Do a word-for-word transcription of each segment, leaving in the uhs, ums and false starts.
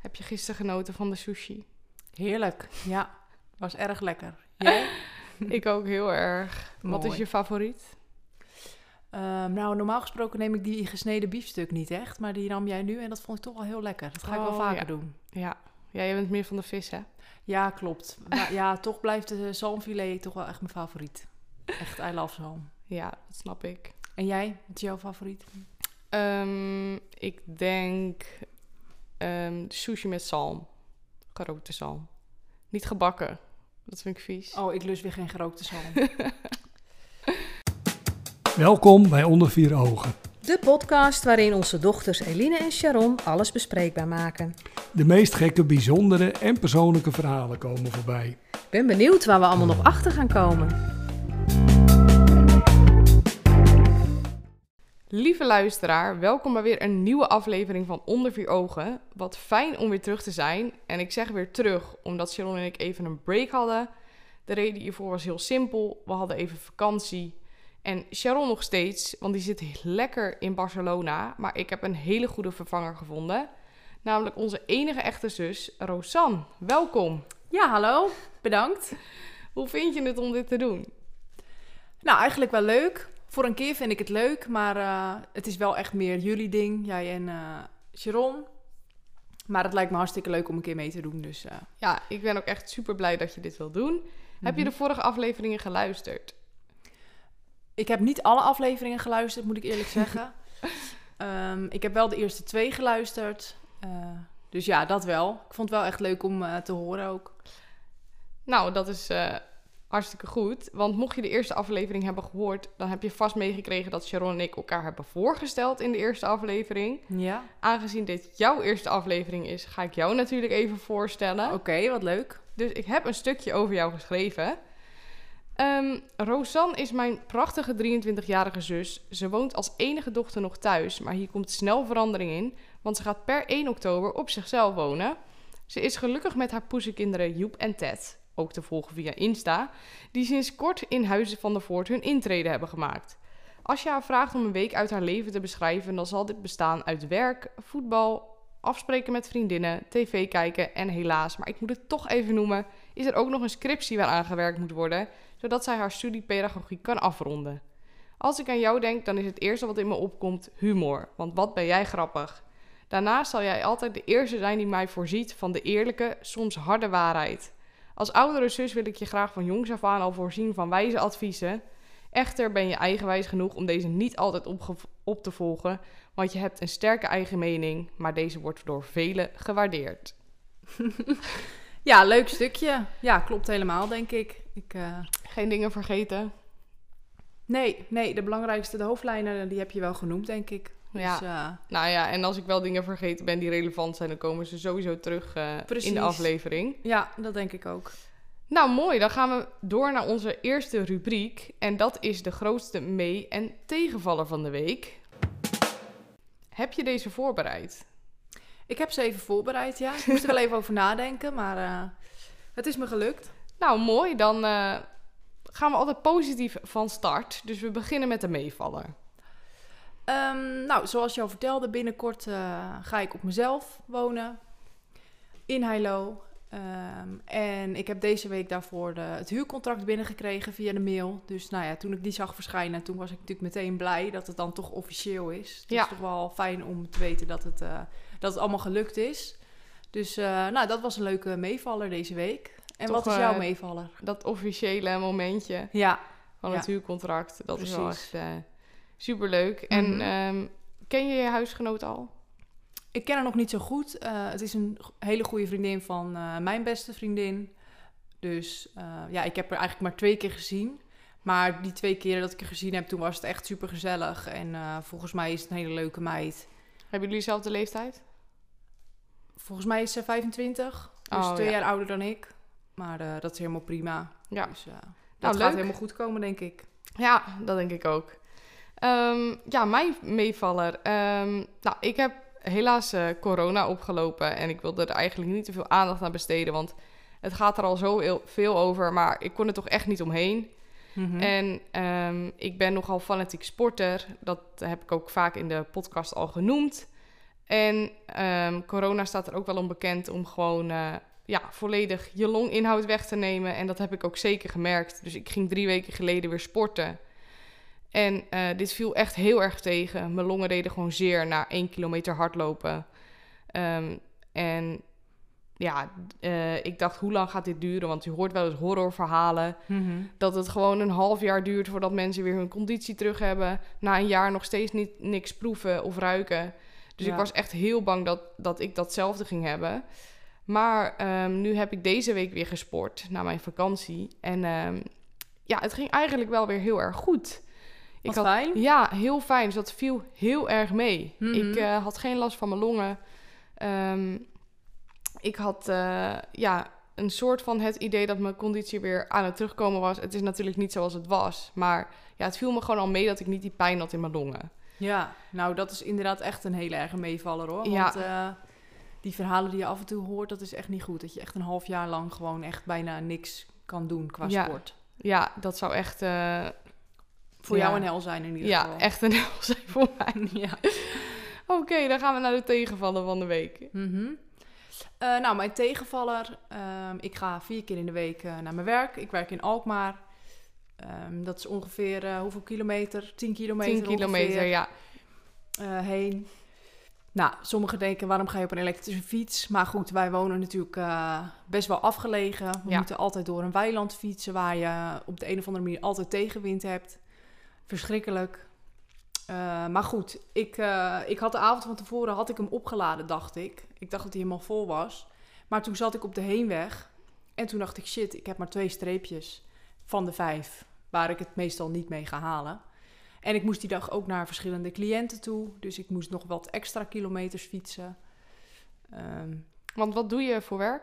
Heb je gisteren genoten van de sushi? Heerlijk, ja. Was erg lekker. Jij? Ik ook heel erg. Mooi. Wat is je favoriet? Uh, nou, normaal gesproken neem ik die gesneden biefstuk niet echt. Maar die nam jij nu en dat vond ik toch wel heel lekker. Dat ga oh, ik wel vaker ja. doen. Ja. Ja, jij bent meer van de vis, hè? Ja, klopt. Maar ja, toch blijft de zalmfilet toch wel echt mijn favoriet. Echt, I love zalm. Ja, dat snap ik. En jij? Wat is jouw favoriet? Um, ik denk um, sushi met zalm. Gerookte zalm. Niet gebakken. Dat vind ik vies. Oh, ik lust weer geen gerookte zalm. Welkom bij Onder Vier Ogen. De podcast waarin onze dochters Eline en Sharon alles bespreekbaar maken. De meest gekke, bijzondere en persoonlijke verhalen komen voorbij. Ik ben benieuwd waar we allemaal nog achter gaan komen. Lieve luisteraar, welkom bij weer een nieuwe aflevering van Onder Vier Ogen. Wat fijn om weer terug te zijn. En ik zeg weer terug, omdat Sharon en ik even een break hadden. De reden hiervoor was heel simpel. We hadden even vakantie. En Sharon nog steeds, want die zit lekker in Barcelona. Maar ik heb een hele goede vervanger gevonden. Namelijk onze enige echte zus, Rosanne. Welkom. Ja, hallo. Bedankt. Hoe vind je het om dit te doen? Nou, eigenlijk wel leuk. Voor een keer vind ik het leuk, maar uh, het is wel echt meer jullie ding. Jij en uh, Sharon. Maar het lijkt me hartstikke leuk om een keer mee te doen. Dus, uh... ja, ik ben ook echt super blij dat je dit wil doen. Mm-hmm. Heb je de vorige afleveringen geluisterd? Ik heb niet alle afleveringen geluisterd, moet ik eerlijk zeggen. um, ik heb wel de eerste twee geluisterd. Uh, dus ja, dat wel. Ik vond het wel echt leuk om uh, te horen ook. Nou, dat is uh, hartstikke goed. Want mocht je de eerste aflevering hebben gehoord... dan heb je vast meegekregen dat Sharon en ik elkaar hebben voorgesteld in de eerste aflevering. Ja. Aangezien dit jouw eerste aflevering is, ga ik jou natuurlijk even voorstellen. Oké, okay, wat leuk. Dus ik heb een stukje over jou geschreven... Um, Rosanne is mijn prachtige drieëntwintigjarige zus. Ze woont als enige dochter nog thuis, maar hier komt snel verandering in, want ze gaat per één oktober op zichzelf wonen. Ze is gelukkig met haar poesekinderen Joep en Ted, ook te volgen via Insta, die sinds kort in Huize van der Voort hun intrede hebben gemaakt. Als je haar vraagt om een week uit haar leven te beschrijven, dan zal dit bestaan uit werk, voetbal, afspreken met vriendinnen, tv kijken en helaas, maar ik moet het toch even noemen, is er ook nog een scriptie waaraan gewerkt moet worden, zodat zij haar studie pedagogiek kan afronden. Als ik aan jou denk, dan is het eerste wat in me opkomt humor, want wat ben jij grappig. Daarnaast zal jij altijd de eerste zijn die mij voorziet van de eerlijke, soms harde waarheid. Als oudere zus wil ik je graag van jongs af aan al voorzien van wijze adviezen. Echter ben je eigenwijs genoeg om deze niet altijd opge- op te volgen, want je hebt een sterke eigen mening, maar deze wordt door velen gewaardeerd. Ja, leuk stukje. Ja, klopt helemaal, denk ik. ik uh... Geen dingen vergeten? Nee, nee, de belangrijkste, de hoofdlijnen, die heb je wel genoemd, denk ik. Ja. Dus, uh... nou ja, en als ik wel dingen vergeten ben die relevant zijn, dan komen ze sowieso terug uh, in de aflevering. Ja, dat denk ik ook. Nou, mooi. Dan gaan we door naar onze eerste rubriek. En dat is de grootste mee- en tegenvaller van de week. Heb je deze voorbereid? Ik heb ze even voorbereid, ja. Ik moest er wel even over nadenken, maar uh, het is me gelukt. Nou, mooi. Dan uh, gaan we altijd positief van start. Dus we beginnen met de meevaller. Um, nou, zoals je al vertelde, binnenkort uh, ga ik op mezelf wonen. In Heiloo. Um, en ik heb deze week daarvoor de, het huurcontract binnengekregen via de mail. Dus nou ja, toen ik die zag verschijnen, toen was ik natuurlijk meteen blij dat het dan toch officieel is. Het ja. is toch wel fijn om te weten dat het, uh, dat het allemaal gelukt is. Dus uh, nou, dat was een leuke meevaller deze week. En toch, wat is jouw meevaller? Uh, dat officiële momentje ja. van het ja. huurcontract. Dat Precies. is wel echt uh, superleuk. Mm-hmm. En um, ken je je huisgenoot al? Ik ken haar nog niet zo goed. Uh, het is een hele goede vriendin van uh, mijn beste vriendin. Dus uh, ja, ik heb haar eigenlijk maar twee keer gezien. Maar die twee keren dat ik haar gezien heb, toen was het echt super gezellig. En uh, volgens mij is het een hele leuke meid. Hebben jullie dezelfde leeftijd? Volgens mij is ze vijfentwintig. Dus oh, twee ja. jaar ouder dan ik. Maar uh, dat is helemaal prima. Ja. Dus uh, nou, dat leuk. Gaat helemaal goed komen, denk ik. Ja, dat denk ik ook. Um, ja, mijn meevaller. Um, nou, ik heb... helaas uh, corona opgelopen en ik wilde er eigenlijk niet te veel aandacht aan besteden, want het gaat er al zo veel over, maar ik kon er toch echt niet omheen. Mm-hmm. En um, ik ben nogal fanatiek sporter, dat heb ik ook vaak in de podcast al genoemd. En um, corona staat er ook wel onbekend om gewoon uh, ja, volledig je longinhoud weg te nemen. En dat heb ik ook zeker gemerkt. Dus ik ging drie weken geleden weer sporten. En uh, dit viel echt heel erg tegen. Mijn longen deden gewoon zeer na één kilometer hardlopen. Um, en ja, uh, ik dacht, hoe lang gaat dit duren? Want je hoort wel eens horrorverhalen. Mm-hmm. Dat het gewoon een half jaar duurt voordat mensen weer hun conditie terug hebben. Na een jaar nog steeds niet, niks proeven of ruiken. Dus ja. Ik was echt heel bang dat, dat ik datzelfde ging hebben. Maar um, nu heb ik deze week weer gesport na mijn vakantie. En um, ja, het ging eigenlijk wel weer heel erg goed. Wat ik had, fijn. Ja, heel fijn. Dus dat viel heel erg mee. Mm-hmm. Ik uh, had geen last van mijn longen. Um, ik had uh, ja, een soort van het idee dat mijn conditie weer aan het terugkomen was. Het is natuurlijk niet zoals het was. Maar ja, het viel me gewoon al mee dat ik niet die pijn had in mijn longen. Ja, nou dat is inderdaad echt een hele erge meevaller hoor. Want ja. uh, die verhalen die je af en toe hoort, dat is echt niet goed. Dat je echt een half jaar lang gewoon echt bijna niks kan doen qua ja. sport. Ja, dat zou echt... Uh, Voor ja. jou een hel zijn in ieder ja, geval. Ja, echt een hel zijn voor mij. Ja. Oké, okay, dan gaan we naar de tegenvallen van de week. Mm-hmm. uh, nou, mijn tegenvaller. Um, ik ga vier keer in de week uh, naar mijn werk. Ik werk in Alkmaar. Um, dat is ongeveer, uh, hoeveel kilometer? Tien kilometer Tien kilometer, ongeveer, ja. Uh, heen. Nou, sommigen denken, waarom ga je op een elektrische fiets? Maar goed, wij wonen natuurlijk uh, best wel afgelegen. We ja. moeten altijd door een weiland fietsen waar je op de een of andere manier altijd tegenwind hebt. Verschrikkelijk. Uh, maar goed, ik, uh, ik had de avond van tevoren had ik hem opgeladen, dacht ik. Ik dacht dat hij helemaal vol was. Maar toen zat ik op de heenweg. En toen dacht ik, shit, ik heb maar twee streepjes van de vijf. Waar ik het meestal niet mee ga halen. En ik moest die dag ook naar verschillende cliënten toe. Dus ik moest nog wat extra kilometers fietsen. Um, Want wat doe je voor werk?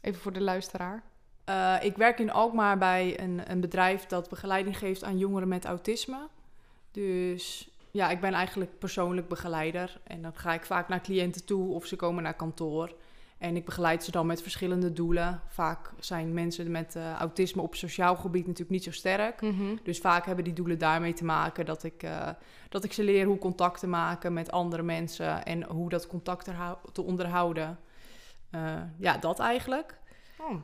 Even voor de luisteraar. Uh, ik werk in Alkmaar bij een, een bedrijf dat begeleiding geeft aan jongeren met autisme. Dus ja, ik ben eigenlijk persoonlijk begeleider. En dan ga ik vaak naar cliënten toe of ze komen naar kantoor. En ik begeleid ze dan met verschillende doelen. Vaak zijn mensen met uh, autisme op sociaal gebied natuurlijk niet zo sterk. Mm-hmm. Dus vaak hebben die doelen daarmee te maken dat ik, uh, dat ik ze leer hoe contact te maken met andere mensen. En hoe dat contact erhou- te onderhouden. Uh, ja, dat eigenlijk. Oh.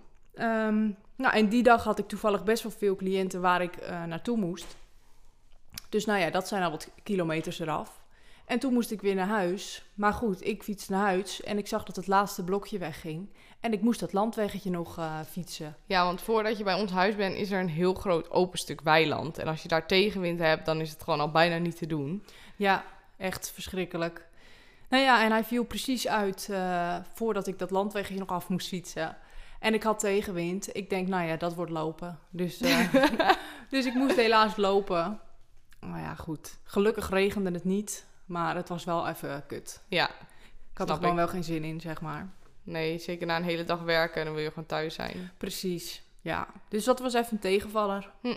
Um, nou, en die dag had ik toevallig best wel veel cliënten waar ik uh, naartoe moest. Dus nou ja, dat zijn al wat kilometers eraf. En toen moest ik weer naar huis. Maar goed, ik fiets naar huis en ik zag dat het laatste blokje wegging. En ik moest dat landweggetje nog uh, fietsen. Ja, want voordat je bij ons huis bent is er een heel groot open stuk weiland. En als je daar tegenwind hebt, dan is het gewoon al bijna niet te doen. Ja, echt verschrikkelijk. Nou ja, en hij viel precies uit uh, voordat ik dat landweggetje nog af moest fietsen. En ik had tegenwind. Ik denk, nou ja, dat wordt lopen. Dus, uh, dus ik moest helaas lopen. Maar ja, goed. Gelukkig regende het niet. Maar het was wel even kut. Ja. Ik had er gewoon wel geen zin in, zeg maar. Nee, zeker na een hele dag werken. Dan wil je gewoon thuis zijn. Precies, ja. Dus dat was even een tegenvaller. Hm.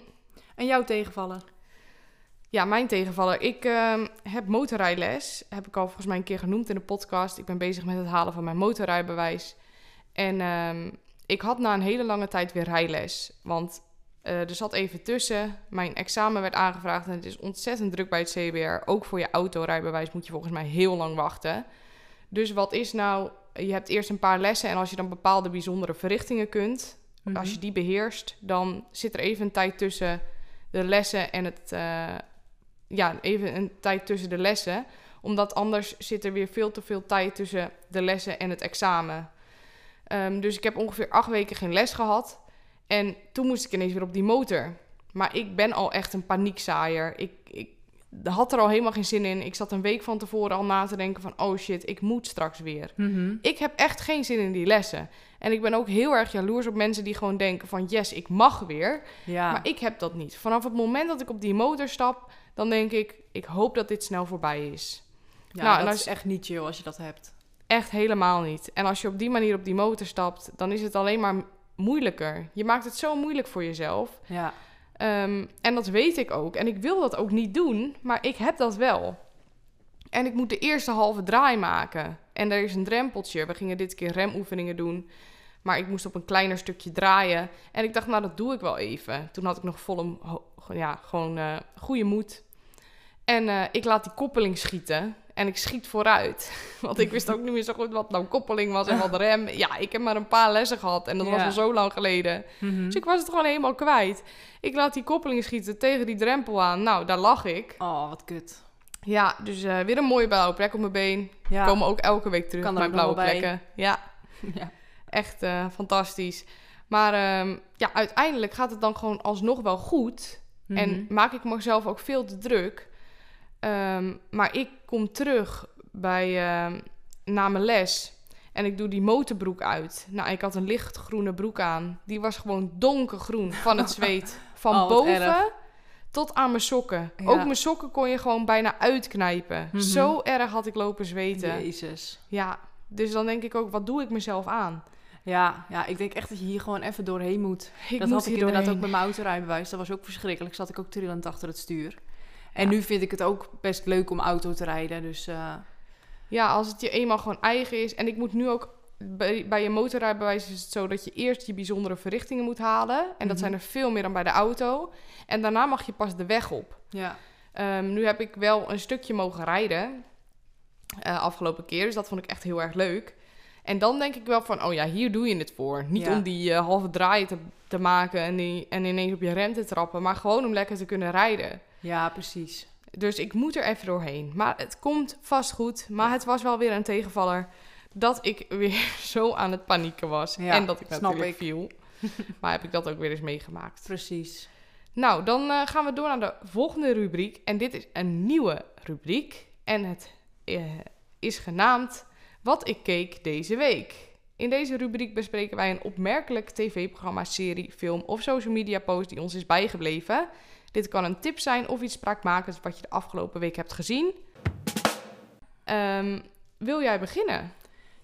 En jouw tegenvaller? Ja, mijn tegenvaller. Ik uh, heb motorrijles. Heb ik al volgens mij een keer genoemd in de podcast. Ik ben bezig met het halen van mijn motorrijbewijs. En... Um, Ik had na een hele lange tijd weer rijles, want uh, er zat even tussen. Mijn examen werd aangevraagd en het is ontzettend druk bij het C B R. Ook voor je autorijbewijs moet je volgens mij heel lang wachten. Dus wat is nou, je hebt eerst een paar lessen en als je dan bepaalde bijzondere verrichtingen kunt, mm-hmm. als je die beheerst, dan zit er even een tijd tussen de lessen en het, uh, ja, even een tijd tussen de lessen. Omdat anders zit er weer veel te veel tijd tussen de lessen en het examen. Um, dus ik heb ongeveer acht weken geen les gehad. En toen moest ik ineens weer op die motor. Maar ik ben al echt een paniekzaaier. Ik, ik had er al helemaal geen zin in. Ik zat een week van tevoren al na te denken van... oh shit, ik moet straks weer. Mm-hmm. Ik heb echt geen zin in die lessen. En ik ben ook heel erg jaloers op mensen die gewoon denken van... yes, ik mag weer. Ja. Maar ik heb dat niet. Vanaf het moment dat ik op die motor stap... dan denk ik, ik hoop dat dit snel voorbij is. Ja, nou, dat als... is echt niet chill als je dat hebt. Echt helemaal niet. En als je op die manier op die motor stapt, dan is het alleen maar moeilijker. Je maakt het zo moeilijk voor jezelf. Ja. Um, en dat weet ik ook. En ik wil dat ook niet doen, maar ik heb dat wel. En ik moet de eerste halve draai maken. En er is een drempeltje. We gingen dit keer remoefeningen doen. Maar ik moest op een kleiner stukje draaien. En ik dacht, nou, dat doe ik wel even. Toen had ik nog volle, ja, gewoon uh, goede moed. En uh, ik laat die koppeling schieten. En ik schiet vooruit. Want ik wist ook niet meer zo goed wat nou koppeling was en wat rem. Ja, ik heb maar een paar lessen gehad. En dat ja. was al zo lang geleden. Mm-hmm. Dus ik was het gewoon helemaal kwijt. Ik laat die koppeling schieten tegen die drempel aan. Nou, daar lag ik. Oh, wat kut. Ja, dus uh, weer een mooie blauwe plek op mijn been. Ja. Komen ook elke week terug, mijn blauwe plekken. Ja. ja, echt uh, fantastisch. Maar uh, ja, uiteindelijk gaat het dan gewoon alsnog wel goed. Mm-hmm. En maak ik mezelf ook veel te druk. Um, maar ik kom terug bij, uh, na mijn les en ik doe die motorbroek uit. Nou, ik had een lichtgroene broek aan. Die was gewoon donkergroen van het zweet. Van oh, boven erg. Tot aan mijn sokken. Ja. Ook mijn sokken kon je gewoon bijna uitknijpen. Mm-hmm. Zo erg had ik lopen zweten. Jezus. Ja, dus dan denk ik ook, wat doe ik mezelf aan? Ja, ja, ik denk echt dat je hier gewoon even doorheen moet. Ik dat moet had ik inderdaad doorheen. Ook met mijn autorijbewijs. Dat was ook verschrikkelijk. Zat ik ook trillend achter het stuur. En ja. nu vind ik het ook best leuk om auto te rijden. Dus, uh... ja, als het je eenmaal gewoon eigen is. En ik moet nu ook... Bij, bij je motorrijbewijs is het zo dat je eerst je bijzondere verrichtingen moet halen. En mm-hmm. dat zijn er veel meer dan bij de auto. En daarna mag je pas de weg op. Ja. Um, nu heb ik wel een stukje mogen rijden. Uh, afgelopen keer. Dus dat vond ik echt heel erg leuk. En dan denk ik wel van... Oh ja, hier doe je het voor. Niet ja. om die uh, halve draai te, te maken. En, die, en ineens op je rem te trappen. Maar gewoon om lekker te kunnen rijden. Ja, precies. Dus ik moet er even doorheen. Maar het komt vast goed. Maar ja. het was wel weer een tegenvaller dat ik weer zo aan het panieken was. Ja, en dat ik natuurlijk ik. viel. Maar heb ik dat ook weer eens meegemaakt. Precies. Nou, dan uh, gaan we door naar de volgende rubriek. En dit is een nieuwe rubriek. En het uh, is genaamd Wat ik keek deze week. In deze rubriek bespreken wij een opmerkelijk tv-programma, serie, film of social media post die ons is bijgebleven. Dit kan een tip zijn of iets spraakmakends wat je de afgelopen week hebt gezien. Um, wil jij beginnen?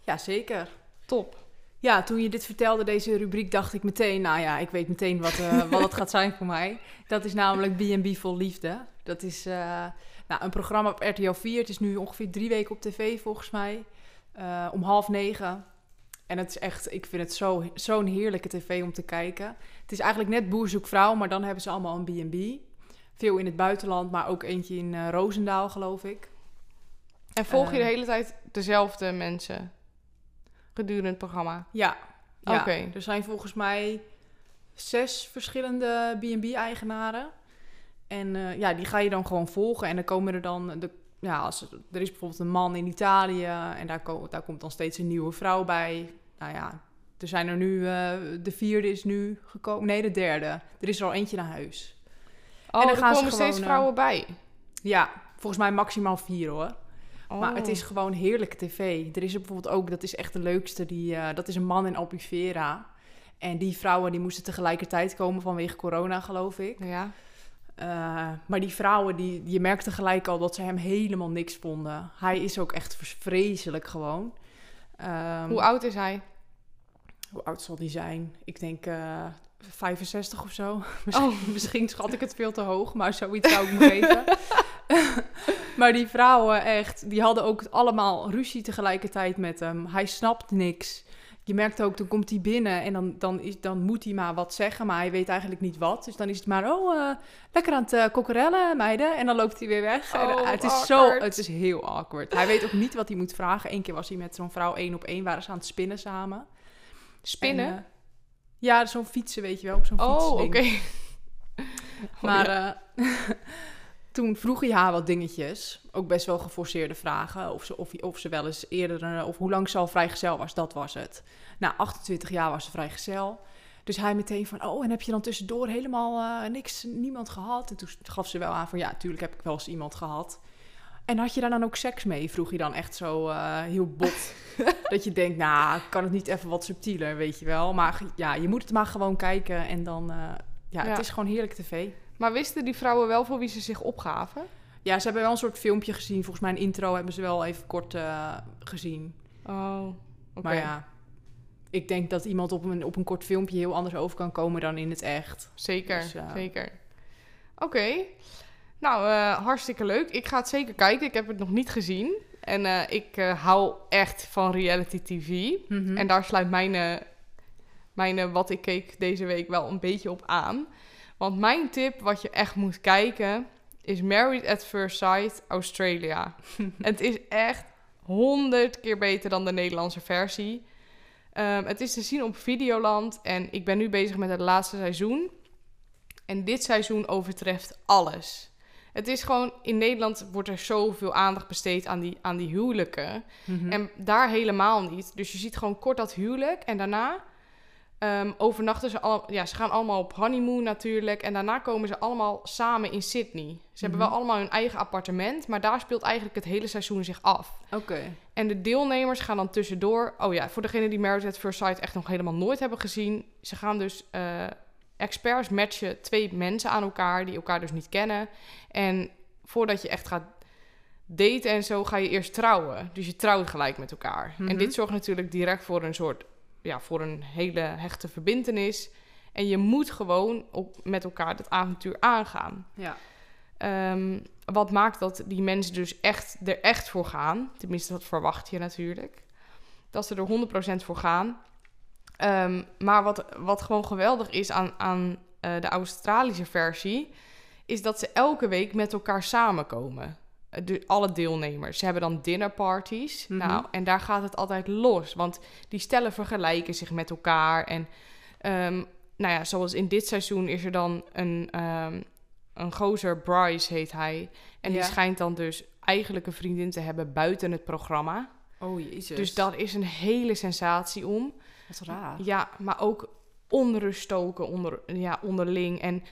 Ja, zeker. Top. Ja, toen je dit vertelde, deze rubriek, dacht ik meteen... Nou ja, ik weet meteen wat, uh, wat het gaat zijn voor mij. Dat is namelijk B en B Vol Liefde. Dat is uh, nou, een programma op R T L vier. Het is nu ongeveer drie weken op tv volgens mij. Uh, om half negen. En het is echt, ik vind het zo, zo'n heerlijke tv om te kijken. Het is eigenlijk net Boer zoekt vrouw, maar dan hebben ze allemaal een B en B. Veel in het buitenland, maar ook eentje in uh, Roosendaal, geloof ik. En volg je uh, de hele tijd dezelfde mensen gedurende het programma? Ja. ja. Oké. Okay. Er zijn volgens mij zes verschillende B en B-eigenaren. En uh, ja, die ga je dan gewoon volgen. En dan komen er dan... De, ja, als, er is bijvoorbeeld een man in Italië en daar, ko- daar komt dan steeds een nieuwe vrouw bij. Nou ja... Er zijn er nu, uh, de vierde is nu gekomen. Nee, de derde. Er is er al eentje naar huis. Oh, en dan er gaan komen ze gewoon, steeds vrouwen uh, bij? Ja, volgens mij maximaal vier hoor. Oh. Maar het is gewoon heerlijke tv. Er is er bijvoorbeeld ook, dat is echt de leukste, die, uh, dat is een man in Alpivera. En die vrouwen die moesten tegelijkertijd komen vanwege corona, geloof ik. Ja. Uh, maar die vrouwen, die, je merkte gelijk al dat ze hem helemaal niks vonden. Hij is ook echt vreselijk gewoon. Um, Hoe oud is hij? Hoe oud zal die zijn? Ik denk uh, vijfenzestig of zo. Misschien, oh. misschien schat ik het veel te hoog, maar zoiets zou ik me weten. Maar die vrouwen echt, die hadden ook allemaal ruzie tegelijkertijd met hem. Hij snapt niks. Je merkt ook, dan komt hij binnen en dan, dan, is, dan moet hij maar wat zeggen, maar hij weet eigenlijk niet wat. Dus dan is het maar, oh, uh, lekker aan het uh, kokkerellen, meiden. En dan loopt hij weer weg. Oh, en, uh, het, is zo, het is heel awkward. Hij weet ook niet wat hij moet vragen. Eén keer was hij met zo'n vrouw één op één, waren ze aan het spinnen samen. Spinnen? En, uh, ja, zo'n fietsen, weet je wel. Op zo'n oh, fietsding. Oké. Okay. Oh, maar ja. uh, toen vroeg hij haar wat dingetjes. Ook best wel geforceerde vragen. Of ze, of, of ze wel eens eerder... Of hoe lang ze al vrijgezel was, dat was het. Nou, achtentwintig jaar was ze vrijgezel. Dus hij meteen van... Oh, en heb je dan tussendoor helemaal uh, niks, niemand gehad? En toen gaf ze wel aan van... Ja, tuurlijk heb ik wel eens iemand gehad. En had je daar dan ook seks mee? Vroeg je dan echt zo uh, heel bot. Dat je denkt, nou, kan het niet even wat subtieler, weet je wel. Maar ja, je moet het maar gewoon kijken. En dan, uh, ja, ja, het is gewoon heerlijk tv. Maar wisten die vrouwen wel voor wie ze zich opgaven? Ja, ze hebben wel een soort filmpje gezien. Volgens mij een intro hebben ze wel even kort uh, gezien. Oh, oké. Okay. Maar ja, ik denk dat iemand op een, op een kort filmpje heel anders over kan komen dan in het echt. Zeker, dus, uh, zeker. Oké. Okay. Nou, uh, hartstikke leuk. Ik ga het zeker kijken. Ik heb het nog niet gezien. En uh, ik uh, hou echt van reality T V. Mm-hmm. En daar sluit mijn, uh, mijn uh, wat ik keek deze week wel een beetje op aan. Want mijn tip, wat je echt moet kijken, is Married at First Sight Australia. En het is echt honderd keer beter dan de Nederlandse versie. Um, het is te zien op Videoland en ik ben nu bezig met het laatste seizoen. En dit seizoen overtreft alles. Het is gewoon, in Nederland wordt er zoveel aandacht besteed aan die, aan die huwelijken. Mm-hmm. En daar helemaal niet. Dus je ziet gewoon kort dat huwelijk en daarna um, overnachten ze al. Ja, ze gaan allemaal op honeymoon natuurlijk. En daarna komen ze allemaal samen in Sydney. Ze mm-hmm. hebben wel allemaal hun eigen appartement, maar daar speelt eigenlijk het hele seizoen zich af. Oké. Okay. En de deelnemers gaan dan tussendoor. Oh ja, voor degenen die Married at First Sight echt nog helemaal nooit hebben gezien. Ze gaan dus... Uh, Experts matchen twee mensen aan elkaar die elkaar dus niet kennen. En voordat je echt gaat daten en zo, ga je eerst trouwen. Dus je trouwt gelijk met elkaar. Mm-hmm. En dit zorgt natuurlijk direct voor een soort, ja, voor een hele hechte verbintenis. En je moet gewoon op, met elkaar dat avontuur aangaan. Ja. Um, wat maakt dat die mensen dus echt er echt voor gaan? Tenminste, dat verwacht je natuurlijk. Dat ze er honderd procent voor gaan. Um, maar wat, wat gewoon geweldig is aan, aan uh, de Australische versie, is dat ze elke week met elkaar samenkomen. Uh, de, alle deelnemers. Ze hebben dan dinnerparties. Mm-hmm. Nou, en daar gaat het altijd los. Want die stellen vergelijken zich met elkaar. En um, nou ja, zoals in dit seizoen is er dan een, um, een gozer, Bryce heet hij. En ja. die schijnt dan dus eigenlijk een vriendin te hebben buiten het programma. Oh, jezus. Dus dat is een hele sensatie om. Dat is raar. Ja, maar ook onrust stoken onder, ja, onderling. En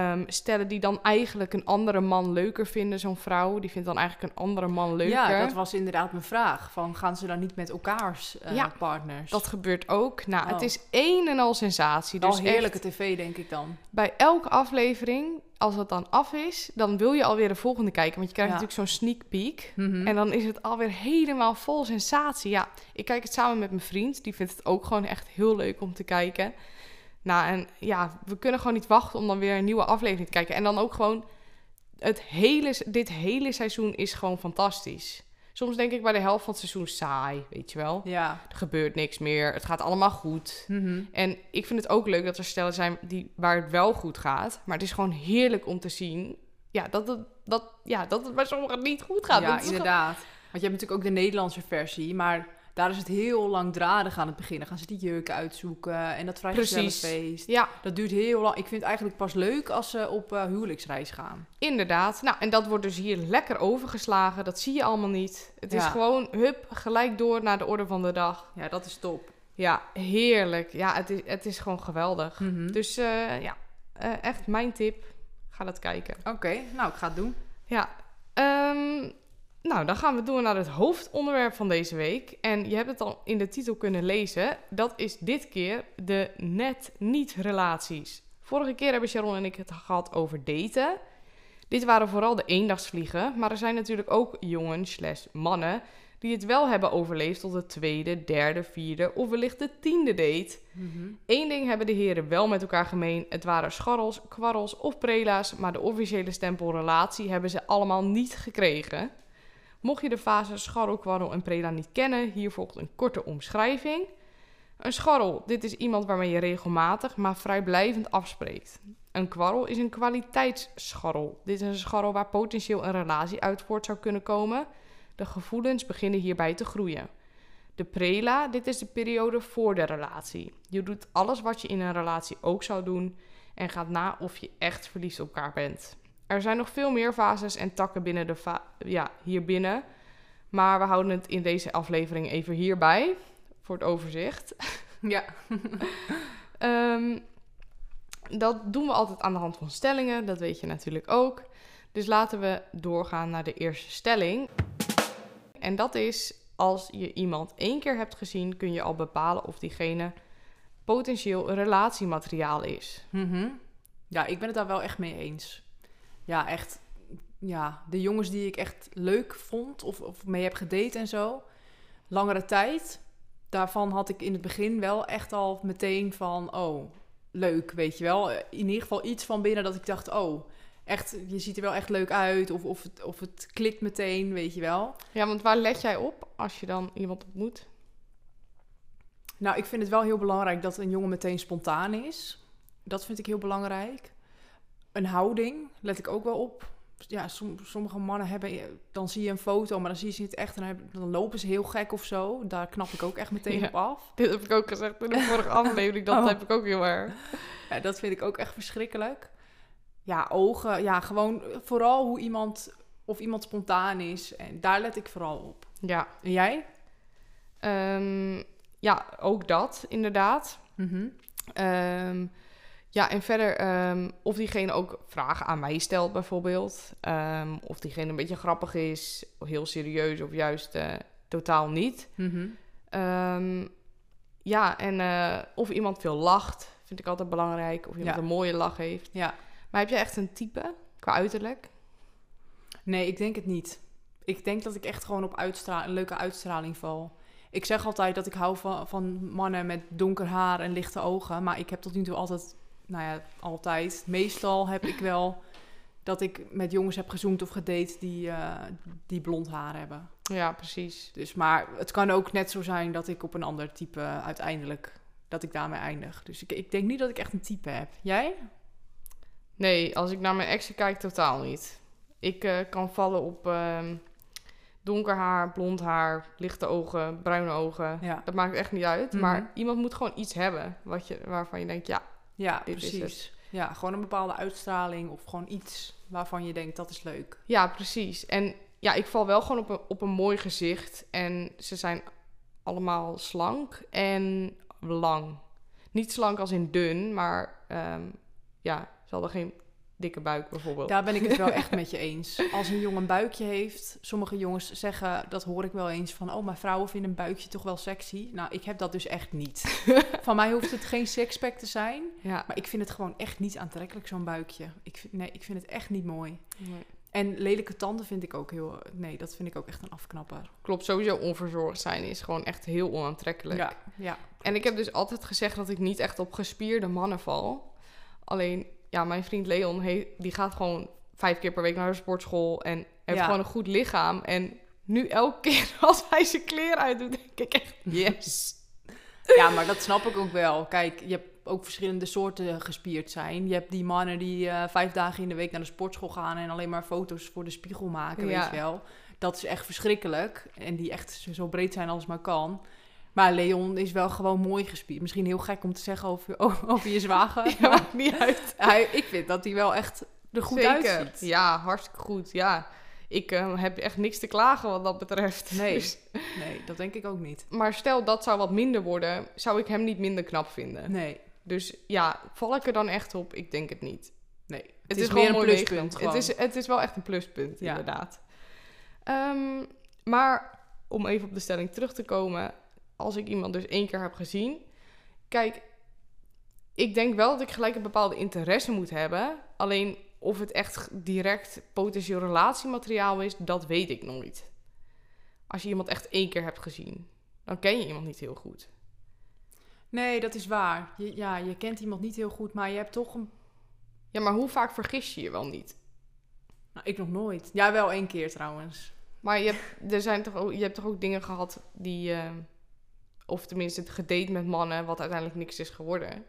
um, stellen die dan eigenlijk een andere man leuker vinden, zo'n vrouw. Die vindt dan eigenlijk een andere man leuker. Ja, dat was inderdaad mijn vraag. Van, gaan ze dan niet met elkaars uh, ja, partners? Dat gebeurt ook. Nou, oh. Het is één en al sensatie. Dus al heerlijke echt, tv, denk ik dan. Bij elke aflevering, als het dan af is, dan wil je alweer de volgende kijken. Want je krijgt ja. natuurlijk zo'n sneak peek. Mm-hmm. En dan is het alweer helemaal vol sensatie. Ja, ik kijk het samen met mijn vriend. Die vindt het ook gewoon echt heel leuk om te kijken. Nou, en ja, we kunnen gewoon niet wachten om dan weer een nieuwe aflevering te kijken. En dan ook gewoon, het hele, dit hele seizoen is gewoon fantastisch. Soms denk ik bij de helft van het seizoen saai, weet je wel. Ja. Er gebeurt niks meer, het gaat allemaal goed. Mm-hmm. En ik vind het ook leuk dat er stellen zijn die, waar het wel goed gaat. Maar het is gewoon heerlijk om te zien ja, dat, het, dat, ja, dat het bij sommigen niet goed gaat. Ja, inderdaad. Gewoon... Want je hebt natuurlijk ook de Nederlandse versie, maar... Daar is het heel langdradig aan het begin. Dan gaan ze die jurken uitzoeken en dat vrijgezellenfeest. Ja. Dat duurt heel lang. Ik vind het eigenlijk pas leuk als ze op uh, huwelijksreis gaan. Inderdaad. Nou, en dat wordt dus hier lekker overgeslagen. Dat zie je allemaal niet. Het ja. is gewoon, hup, gelijk door naar de orde van de dag. Ja, dat is top. Ja, heerlijk. Ja, het is, het is gewoon geweldig. Mm-hmm. Dus uh, ja, uh, echt mijn tip. Ga dat kijken. Oké, okay, nou, ik ga het doen. Ja, um... Nou, dan gaan we door naar het hoofdonderwerp van deze week. En je hebt het al in de titel kunnen lezen. Dat is dit keer de net-niet-relaties. Vorige keer hebben Sharon en ik het gehad over daten. Dit waren vooral de eendagsvliegen. Maar er zijn natuurlijk ook jongens slash mannen... die het wel hebben overleefd tot de tweede, derde, vierde of wellicht de tiende date. Mm-hmm. Eén ding hebben de heren wel met elkaar gemeen. Het waren scharrels, kwarrels of prela's... maar de officiële stempel relatie hebben ze allemaal niet gekregen... Mocht je de fase scharrel, kwarrel en prela niet kennen, hier volgt een korte omschrijving. Een scharrel, dit is iemand waarmee je regelmatig, maar vrijblijvend afspreekt. Een kwarrel is een kwaliteitsscharrel. Dit is een scharrel waar potentieel een relatie uit voort zou kunnen komen. De gevoelens beginnen hierbij te groeien. De prela, dit is de periode voor de relatie. Je doet alles wat je in een relatie ook zou doen en gaat na of je echt verliefd op elkaar bent. Er zijn nog veel meer fases en takken binnen de fa- ja, hier binnen. Maar we houden het in deze aflevering even hierbij. Voor het overzicht. Ja. um, dat doen we altijd aan de hand van stellingen. Dat weet je natuurlijk ook. Dus laten we doorgaan naar de eerste stelling. En dat is... Als je iemand één keer hebt gezien... kun je al bepalen of diegene potentieel relatiemateriaal is. Mm-hmm. Ja, ik ben het daar wel echt mee eens. Ja, echt, ja, de jongens die ik echt leuk vond of, of mee heb gedate en zo, langere tijd, daarvan had ik in het begin wel echt al meteen van, oh, leuk, weet je wel. In ieder geval iets van binnen dat ik dacht, oh, echt, je ziet er wel echt leuk uit of, of, het, of het klikt meteen, weet je wel. Ja, want waar let jij op als je dan iemand ontmoet? Nou, ik vind het wel heel belangrijk dat een jongen meteen spontaan is. Dat vind ik heel belangrijk. Een houding let ik ook wel op. ja, som, sommige mannen hebben, dan zie je een foto, maar dan zie je ze niet echt en dan, hebben, dan lopen ze heel gek of zo. Daar knap ik ook echt meteen ja. op af. Dit heb ik ook gezegd in de vorige aflevering, dat oh. heb ik ook heel erg. Ja, dat vind ik ook echt verschrikkelijk. Ja, ogen, ja, gewoon vooral hoe iemand, of iemand spontaan is. En daar let ik vooral op. Ja. En jij? Um, ja, ook dat, inderdaad. Mm-hmm. Um, ja, en verder, um, of diegene ook vragen aan mij stelt bijvoorbeeld. Um, of diegene een beetje grappig is, heel serieus of juist uh, totaal niet. Mm-hmm. Um, ja, en uh, of iemand veel lacht, vind ik altijd belangrijk. Of iemand ja. een mooie lach heeft. Ja. Maar heb je echt een type qua uiterlijk? Nee, ik denk het niet. Ik denk dat ik echt gewoon op uitstra- een leuke uitstraling val. Ik zeg altijd dat ik hou van, van mannen met donker haar en lichte ogen. Maar ik heb tot nu toe altijd... Nou ja, altijd. Meestal heb ik wel dat ik met jongens heb gezoend of gedate die, uh, die blond haar hebben. Ja, precies. Dus, maar het kan ook net zo zijn dat ik op een ander type uiteindelijk... dat ik daarmee eindig. Dus ik, ik denk niet dat ik echt een type heb. Jij? Nee, als ik naar mijn exen kijk, totaal niet. Ik uh, kan vallen op uh, donker haar, blond haar, lichte ogen, bruine ogen. Ja. Dat maakt echt niet uit. Mm-hmm. Maar iemand moet gewoon iets hebben wat je, waarvan je denkt, ja, ja, dit precies. is het. Ja, gewoon een bepaalde uitstraling of gewoon iets waarvan je denkt, dat is leuk. Ja, precies. En ja, ik val wel gewoon op een, op een mooi gezicht. En ze zijn allemaal slank en lang. Niet slank als in dun, maar um, ja, ze hadden geen... dikke buik bijvoorbeeld. Daar ben ik het wel echt met je eens. Als een jongen een buikje heeft... Sommige jongens zeggen, dat hoor ik wel eens... van, oh, maar vrouwen vinden een buikje toch wel sexy. Nou, ik heb dat dus echt niet. Van mij hoeft het geen sixpack te zijn. Ja. Maar ik vind het gewoon echt niet aantrekkelijk, zo'n buikje. Ik vind, nee, ik vind het echt niet mooi. Nee. En lelijke tanden vind ik ook heel... Nee, dat vind ik ook echt een afknapper. Klopt, sowieso onverzorgd zijn is gewoon echt heel onaantrekkelijk. Ja, ja. En ik heb dus altijd gezegd dat ik niet echt op gespierde mannen val. Alleen... Ja, mijn vriend Leon, he, die gaat gewoon vijf keer per week naar de sportschool en heeft ja. gewoon een goed lichaam. En nu elke keer als hij zijn kleren uitdoet, denk ik echt, yes. Ja, maar dat snap ik ook wel. Kijk, je hebt ook verschillende soorten gespierd zijn. Je hebt die mannen die uh, vijf dagen in de week naar de sportschool gaan en alleen maar foto's voor de spiegel maken, ja. weet je wel. Dat is echt verschrikkelijk. En die echt zo breed zijn als maar kan. Maar Leon is wel gewoon mooi gespierd. Misschien heel gek om te zeggen over, over je zwager. Ja, maar maakt niet uit. Hij, ik vind dat hij wel echt er goed Zeker. uitziet. Ja, hartstikke goed. Ja, ik uh, heb echt niks te klagen wat dat betreft. Nee. Dus... nee, dat denk ik ook niet. Maar stel dat zou wat minder worden, zou ik hem niet minder knap vinden. Nee. Dus ja, val ik er dan echt op? Ik denk het niet. Nee, het, het is, is gewoon een pluspunt. Gewoon. Het, is, het is wel echt een pluspunt, ja. inderdaad. Um, maar om even op de stelling terug te komen... Als ik iemand dus één keer heb gezien... Kijk, ik denk wel dat ik gelijk een bepaalde interesse moet hebben. Alleen of het echt direct potentieel relatiemateriaal is... dat weet ik nooit. Als je iemand echt één keer hebt gezien... dan ken je iemand niet heel goed. Nee, dat is waar. Je, ja, je kent iemand niet heel goed, maar je hebt toch een... Ja, maar hoe vaak vergis je je wel niet? Nou, ik nog nooit. Ja, wel één keer trouwens. Maar je hebt, er zijn toch ook, je hebt toch ook dingen gehad die... Uh... Of tenminste het gedate met mannen, wat uiteindelijk niks is geworden.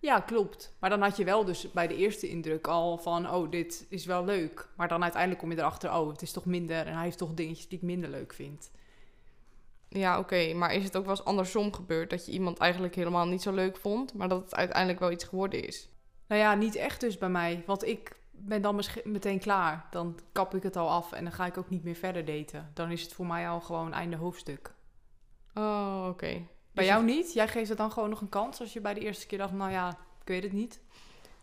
Ja, klopt. Maar dan had je wel dus bij de eerste indruk al van... oh, dit is wel leuk. Maar dan uiteindelijk kom je erachter... oh, het is toch minder en hij heeft toch dingetjes die ik minder leuk vind. Ja, oké. Okay. Maar is het ook wel eens andersom gebeurd... dat je iemand eigenlijk helemaal niet zo leuk vond... maar dat het uiteindelijk wel iets geworden is? Nou ja, niet echt dus bij mij. Want ik ben dan meteen klaar. Dan kap ik het al af en dan ga ik ook niet meer verder daten. Dan is het voor mij al gewoon einde hoofdstuk. Oh, oké. Okay. Bij jou niet? Jij geeft het dan gewoon nog een kans als je bij de eerste keer dacht, nou ja, ik weet het niet.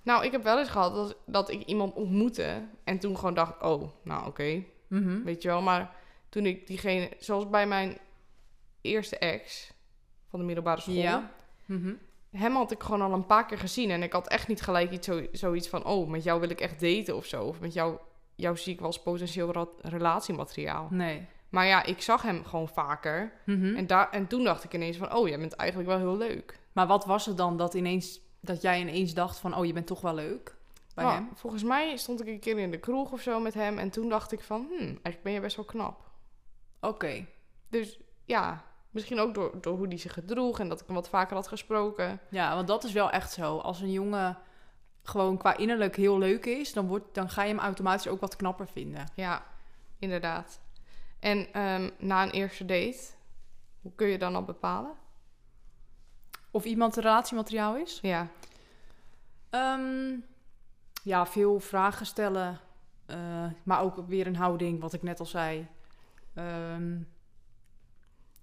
Nou, ik heb wel eens gehad dat, dat ik iemand ontmoette en toen gewoon dacht, oh, nou oké, okay. mm-hmm. weet je wel. Maar toen ik diegene, zoals bij mijn eerste ex van de middelbare school, ja. mm-hmm. hem had ik gewoon al een paar keer gezien en ik had echt niet gelijk iets, zo, zoiets van, oh, met jou wil ik echt daten of zo. Of met jou, jou zie ik wel als potentieel ra- relatiemateriaal. Nee. Maar ja, ik zag hem gewoon vaker. Mm-hmm. En, daar, en toen dacht ik ineens van... oh, jij bent eigenlijk wel heel leuk. Maar wat was het dan dat, ineens, dat jij ineens dacht van... oh, je bent toch wel leuk bij nou, hem? Volgens mij stond ik een keer in de kroeg of zo met hem... en toen dacht ik van... Hmm, eigenlijk ben je best wel knap. Oké. Okay. Dus ja, misschien ook door, door hoe die zich gedroeg... en dat ik hem wat vaker had gesproken. Ja, want dat is wel echt zo. Als een jongen gewoon qua innerlijk heel leuk is, dan, wordt, dan ga je hem automatisch ook wat knapper vinden. Ja, inderdaad. En um, na een eerste date, hoe kun je dan al bepalen? Of iemand relatiemateriaal is? Ja. Um, ja, veel vragen stellen. Uh, maar ook weer een houding, wat ik net al zei. Um,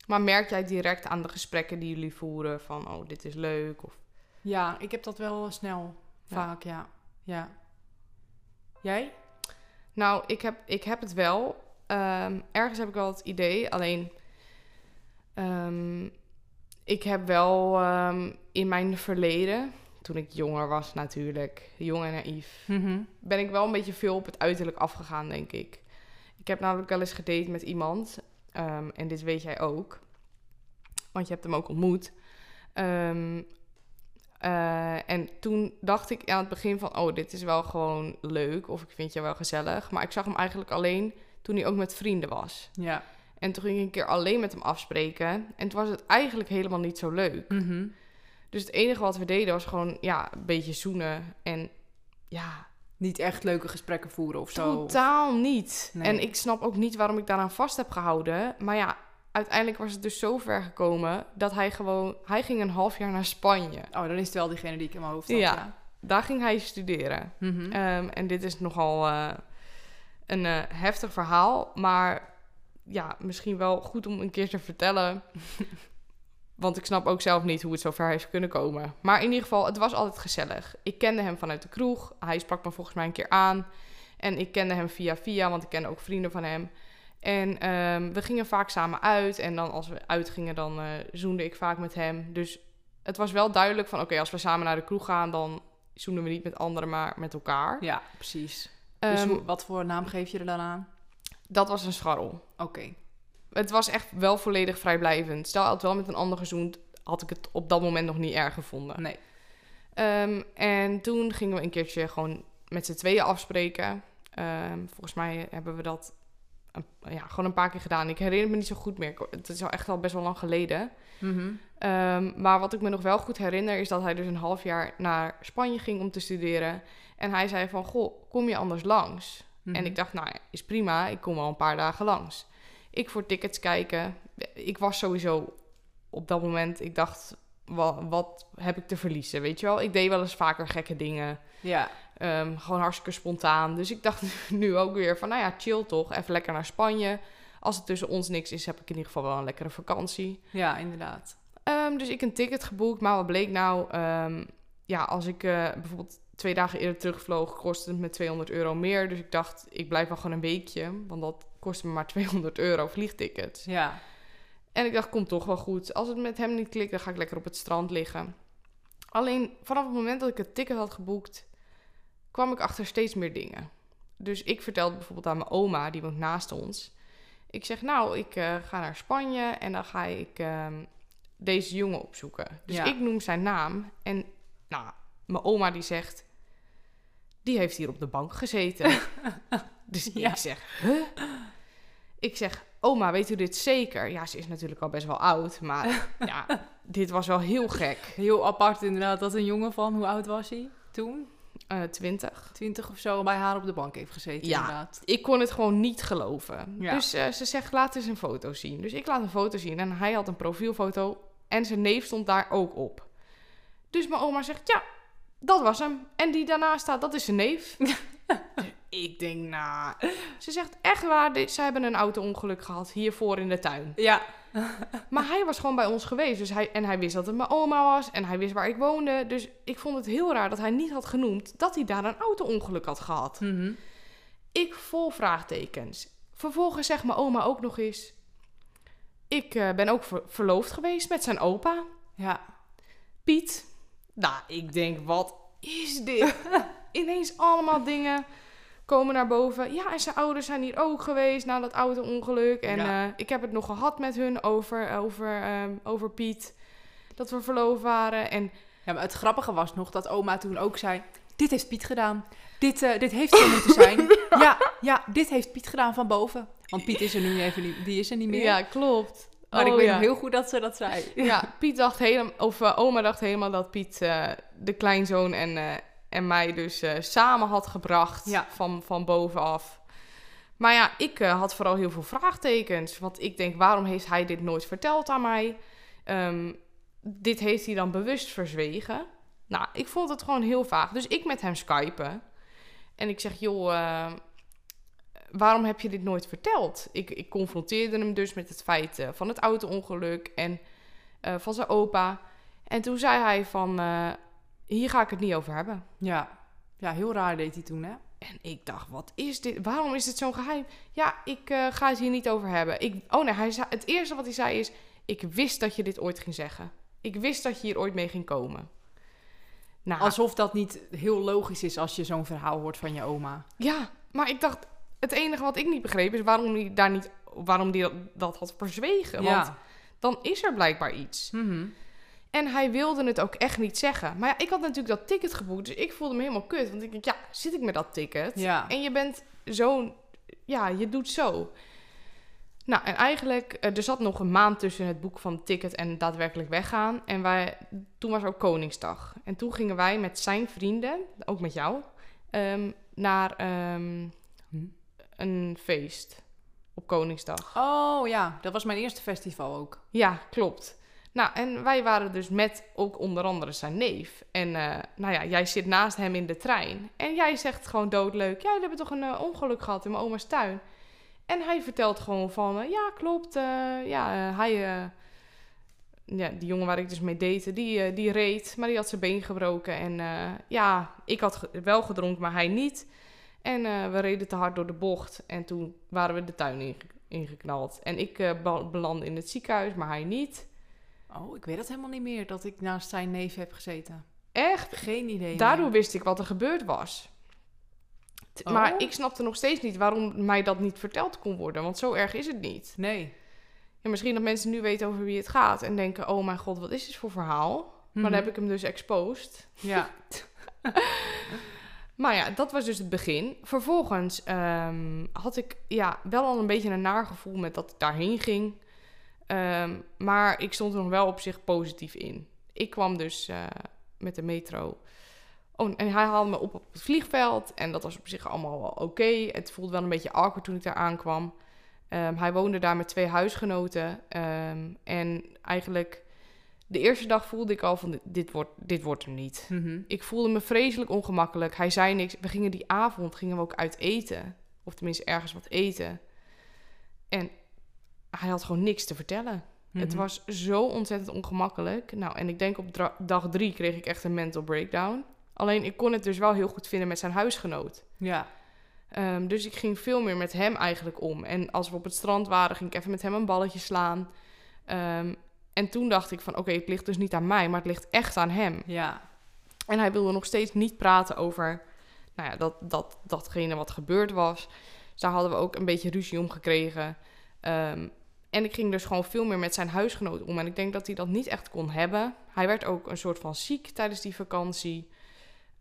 maar merk jij direct aan de gesprekken die jullie voeren van, oh, dit is leuk? Of... Ja, ik heb dat wel snel. Ja. Vaak, ja. ja. Jij? Nou, ik heb, ik heb het wel. Um, ergens heb ik wel het idee. Alleen, um, ik heb wel um, in mijn verleden, toen ik jonger was natuurlijk, jong en naïef, mm-hmm. ben ik wel een beetje veel op het uiterlijk afgegaan, denk ik. Ik heb namelijk wel eens gedate met iemand, um, en dit weet jij ook, want je hebt hem ook ontmoet. Um, Uh, en toen dacht ik aan het begin van, oh, dit is wel gewoon leuk of ik vind je wel gezellig. Maar ik zag hem eigenlijk alleen toen hij ook met vrienden was. Ja. En toen ging ik een keer alleen met hem afspreken. En toen was het eigenlijk helemaal niet zo leuk. Mm-hmm. Dus het enige wat we deden was gewoon, ja, een beetje zoenen. En ja... Niet echt leuke gesprekken voeren of zo. Totaal niet. Nee. En ik snap ook niet waarom ik daaraan vast heb gehouden. Maar ja... Uiteindelijk was het dus zo ver gekomen dat hij gewoon... Hij ging een half jaar naar Spanje. Oh, dan is het wel diegene die ik in mijn hoofd had. Ja, ja. Daar ging hij studeren. Mm-hmm. Um, en dit is nogal uh, een uh, heftig verhaal. Maar ja, misschien wel goed om een keer te vertellen. Want ik snap ook zelf niet hoe het zo ver heeft kunnen komen. Maar in ieder geval, het was altijd gezellig. Ik kende hem vanuit de kroeg. Hij sprak me volgens mij een keer aan. En ik kende hem via via, want ik kende ook vrienden van hem. En um, we gingen vaak samen uit. En dan als we uitgingen, dan uh, zoende ik vaak met hem. Dus het was wel duidelijk van... Oké, okay, als we samen naar de kroeg gaan... dan zoenen we niet met anderen, maar met elkaar. Ja, precies. Um, dus hoe, wat voor naam geef je er dan aan? Dat was een scharrel. Oké. Okay. Het was echt wel volledig vrijblijvend. Stel, had wel met een ander gezoend... had ik het op dat moment nog niet erg gevonden. Nee. Um, en toen gingen we een keertje gewoon met z'n tweeën afspreken. Um, volgens mij hebben we dat... Ja, gewoon een paar keer gedaan. Ik herinner me niet zo goed meer. Het is al echt al best wel lang geleden. Mm-hmm. Um, maar wat ik me nog wel goed herinner... is dat hij dus een half jaar naar Spanje ging om te studeren. En hij zei van... Goh, kom je anders langs? Mm-hmm. En ik dacht, nou, is prima. Ik kom al een paar dagen langs. Ik voor tickets kijken. Ik was sowieso op dat moment... Ik dacht, wat, wat heb ik te verliezen? Weet je wel? Ik deed wel eens vaker gekke dingen. Ja. Um, gewoon hartstikke spontaan. Dus ik dacht nu ook weer van, nou ja, chill toch. Even lekker naar Spanje. Als het tussen ons niks is, heb ik in ieder geval wel een lekkere vakantie. Ja, inderdaad. Um, dus ik een ticket geboekt. Maar wat bleek nou? Um, ja, als ik uh, bijvoorbeeld twee dagen eerder terugvloog, kostte het me tweehonderd euro meer. Dus ik dacht, ik blijf wel gewoon een weekje. Want dat kostte me maar tweehonderd euro vliegtickets. Ja. En ik dacht, komt toch wel goed. Als het met hem niet klikt, dan ga ik lekker op het strand liggen. Alleen vanaf het moment dat ik het ticket had geboekt... kwam ik achter steeds meer dingen. Dus ik vertelde bijvoorbeeld aan mijn oma, die woont naast ons. Ik zeg, nou, ik uh, ga naar Spanje en dan ga ik uh, deze jongen opzoeken. Dus ja. Ik noem zijn naam en nou, mijn oma die zegt, die heeft hier op de bank gezeten. Dus ja. Ik zeg, huh? Ik zeg, oma, weet u dit zeker? Ja, ze is natuurlijk al best wel oud, maar ja, dit was wel heel gek. Heel apart inderdaad, dat een jongen van, hoe oud was hij toen? Uh, twintig. twintig of zo bij haar op de bank heeft gezeten, ja, inderdaad. Ik kon het gewoon niet geloven. Ja. Dus uh, ze zegt, laat eens een foto zien. Dus ik laat een foto zien en hij had een profielfoto en zijn neef stond daar ook op. Dus mijn oma zegt, ja, dat was hem. En die daarnaast staat, dat is zijn neef. Ik denk, nou... Nah. Ze zegt, echt waar, dit, ze hebben een auto-ongeluk gehad hiervoor in de tuin. Ja. Maar hij was gewoon bij ons geweest. Dus hij, en hij wist dat het mijn oma was. En hij wist waar ik woonde. Dus ik vond het heel raar dat hij niet had genoemd... dat hij daar een auto-ongeluk had gehad. Mm-hmm. Ik vol vraagtekens. Vervolgens zegt mijn oma ook nog eens... Ik uh, ben ook ver- verloofd geweest met zijn opa. Ja. Piet. Nou, ik denk, wat is dit? Ineens allemaal dingen... komen naar boven. Ja, en zijn ouders zijn hier ook geweest na dat auto-ongeluk. En ja. uh, ik heb het nog gehad met hun over, over, uh, over Piet. Dat we verloofd waren. En... Ja, maar het grappige was nog dat oma toen ook zei... Dit heeft Piet gedaan. Dit, uh, dit heeft zo moeten zijn. Ja, ja, dit heeft Piet gedaan van boven. Want Piet is er nu even niet, die is er niet meer. Ja, klopt. Maar oh, ik weet ja. nog heel goed dat ze dat zei. Ja, Piet dacht helemaal... Of uh, oma dacht helemaal dat Piet uh, de kleinzoon en... Uh, En mij dus uh, samen had gebracht ja. van, van bovenaf. Maar ja, ik uh, had vooral heel veel vraagtekens. Want ik denk, waarom heeft hij dit nooit verteld aan mij? Um, dit heeft hij dan bewust verzwegen. Nou, ik vond het gewoon heel vaag. Dus ik met hem skypen. En ik zeg, joh, uh, waarom heb je dit nooit verteld? Ik, ik confronteerde hem dus met het feit uh, van het auto-ongeluk en uh, van zijn opa. En toen zei hij van, uh, hier ga ik het niet over hebben. Ja, ja, heel raar deed hij toen, hè? En ik dacht, wat is dit? Waarom is dit zo'n geheim? Ja, ik uh, ga het hier niet over hebben. Ik, oh nee, hij zei, het eerste wat hij zei is, ik wist dat je dit ooit ging zeggen. Ik wist dat je hier ooit mee ging komen. Nou, alsof dat niet heel logisch is als je zo'n verhaal hoort van je oma. Ja, maar ik dacht, het enige wat ik niet begreep is waarom hij daar niet, waarom die dat had verzwegen. Ja. Want dan is er blijkbaar iets. Mm-hmm. En hij wilde het ook echt niet zeggen. Maar ja, ik had natuurlijk dat ticket geboekt, dus ik voelde me helemaal kut. Want ik dacht, ja, zit ik met dat ticket? Ja. En je bent zo'n, ja, je doet zo. Nou, en eigenlijk, er zat nog een maand tussen het boeken van het ticket en daadwerkelijk weggaan. En wij, toen was ook Koningsdag. En toen gingen wij met zijn vrienden, ook met jou, um, naar um, een feest op Koningsdag. Oh ja, dat was mijn eerste festival ook. Ja, klopt. Nou, en wij waren dus met ook onder andere zijn neef. En uh, nou ja, jij zit naast hem in de trein. En jij zegt gewoon doodleuk, ja, we hebben toch een uh, ongeluk gehad in mijn oma's tuin. En hij vertelt gewoon van, uh, ja, klopt, uh, ja, uh, hij, uh, ja, die jongen waar ik dus mee date, die, uh, die reed, maar die had zijn been gebroken. En uh, ja, ik had ge- wel gedronken, maar hij niet. En uh, we reden te hard door de bocht en toen waren we de tuin inge- ingeknald. En ik uh, belandde in het ziekenhuis, maar hij niet. Oh, ik weet dat helemaal niet meer, dat ik naast zijn neef heb gezeten. Echt? Geen idee. Daardoor meer. Wist ik wat er gebeurd was. Oh. Maar ik snapte nog steeds niet waarom mij dat niet verteld kon worden. Want zo erg is het niet. Nee. Ja, misschien dat mensen nu weten over wie het gaat. En denken, oh mijn god, wat is dit voor verhaal? Mm-hmm. Maar dan heb ik hem dus exposed. Ja. Maar ja, dat was dus het begin. Vervolgens um, had ik ja, wel al een beetje een naar gevoel met dat ik daarheen ging. Um, maar ik stond er nog wel op zich positief in. Ik kwam dus uh, met de metro... Oh, en hij haalde me op op het vliegveld. En dat was op zich allemaal wel oké. Okay. Het voelde wel een beetje awkward toen ik daar aankwam. Um, hij woonde daar met twee huisgenoten. Um, en eigenlijk de eerste dag voelde ik al van dit, dit, wordt, dit wordt hem niet. Mm-hmm. Ik voelde me vreselijk ongemakkelijk. Hij zei niks. We gingen die avond gingen we ook uit eten. Of tenminste ergens wat eten. En hij had gewoon niks te vertellen. Mm-hmm. Het was zo ontzettend ongemakkelijk. Nou, en ik denk op dra- dag drie kreeg ik echt een mental breakdown. Alleen ik kon het dus wel heel goed vinden met zijn huisgenoot. Ja. Um, dus ik ging veel meer met hem eigenlijk om. En als we op het strand waren, ging ik even met hem een balletje slaan. Um, en toen dacht ik van, oké, okay, het ligt dus niet aan mij, maar het ligt echt aan hem. Ja. En hij wilde nog steeds niet praten over nou ja, dat, dat, datgene wat gebeurd was. Dus daar hadden we ook een beetje ruzie om gekregen. Um, en ik ging dus gewoon veel meer met zijn huisgenoot om. En ik denk dat hij dat niet echt kon hebben. Hij werd ook een soort van ziek tijdens die vakantie.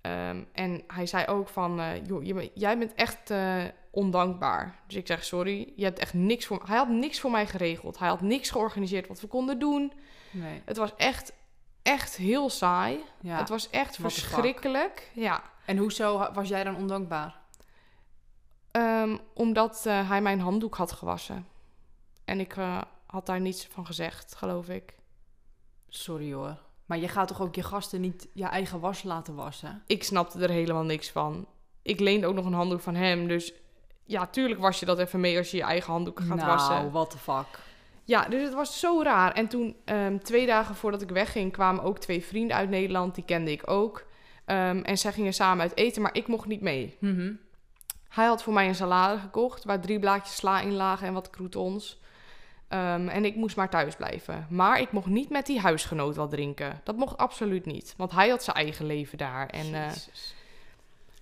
Um, en hij zei ook van, uh, joh, je, jij bent echt uh, ondankbaar. Dus ik zeg, sorry, je hebt echt niks voor mij. Hij had niks voor mij geregeld. Hij had niks georganiseerd wat we konden doen. Nee. Het was echt, echt heel saai. Ja, het was echt verschrikkelijk. Ja. En hoezo was jij dan ondankbaar? Um, omdat uh, hij mijn handdoek had gewassen. En ik uh, had daar niets van gezegd, geloof ik. Sorry hoor. Maar je gaat toch ook je gasten niet je eigen was laten wassen? Ik snapte er helemaal niks van. Ik leende ook nog een handdoek van hem. Dus ja, tuurlijk was je dat even mee als je je eigen handdoek gaat nou, wassen. Nou, what the fuck. Ja, dus het was zo raar. En toen, um, twee dagen voordat ik wegging, kwamen ook twee vrienden uit Nederland. Die kende ik ook. Um, en zij gingen samen uit eten, maar ik mocht niet mee. Mm-hmm. Hij had voor mij een salade gekocht, waar drie blaadjes sla in lagen en wat croutons. Um, en ik moest maar thuis blijven. Maar ik mocht niet met die huisgenoot wat drinken. Dat mocht absoluut niet. Want hij had zijn eigen leven daar. En, uh,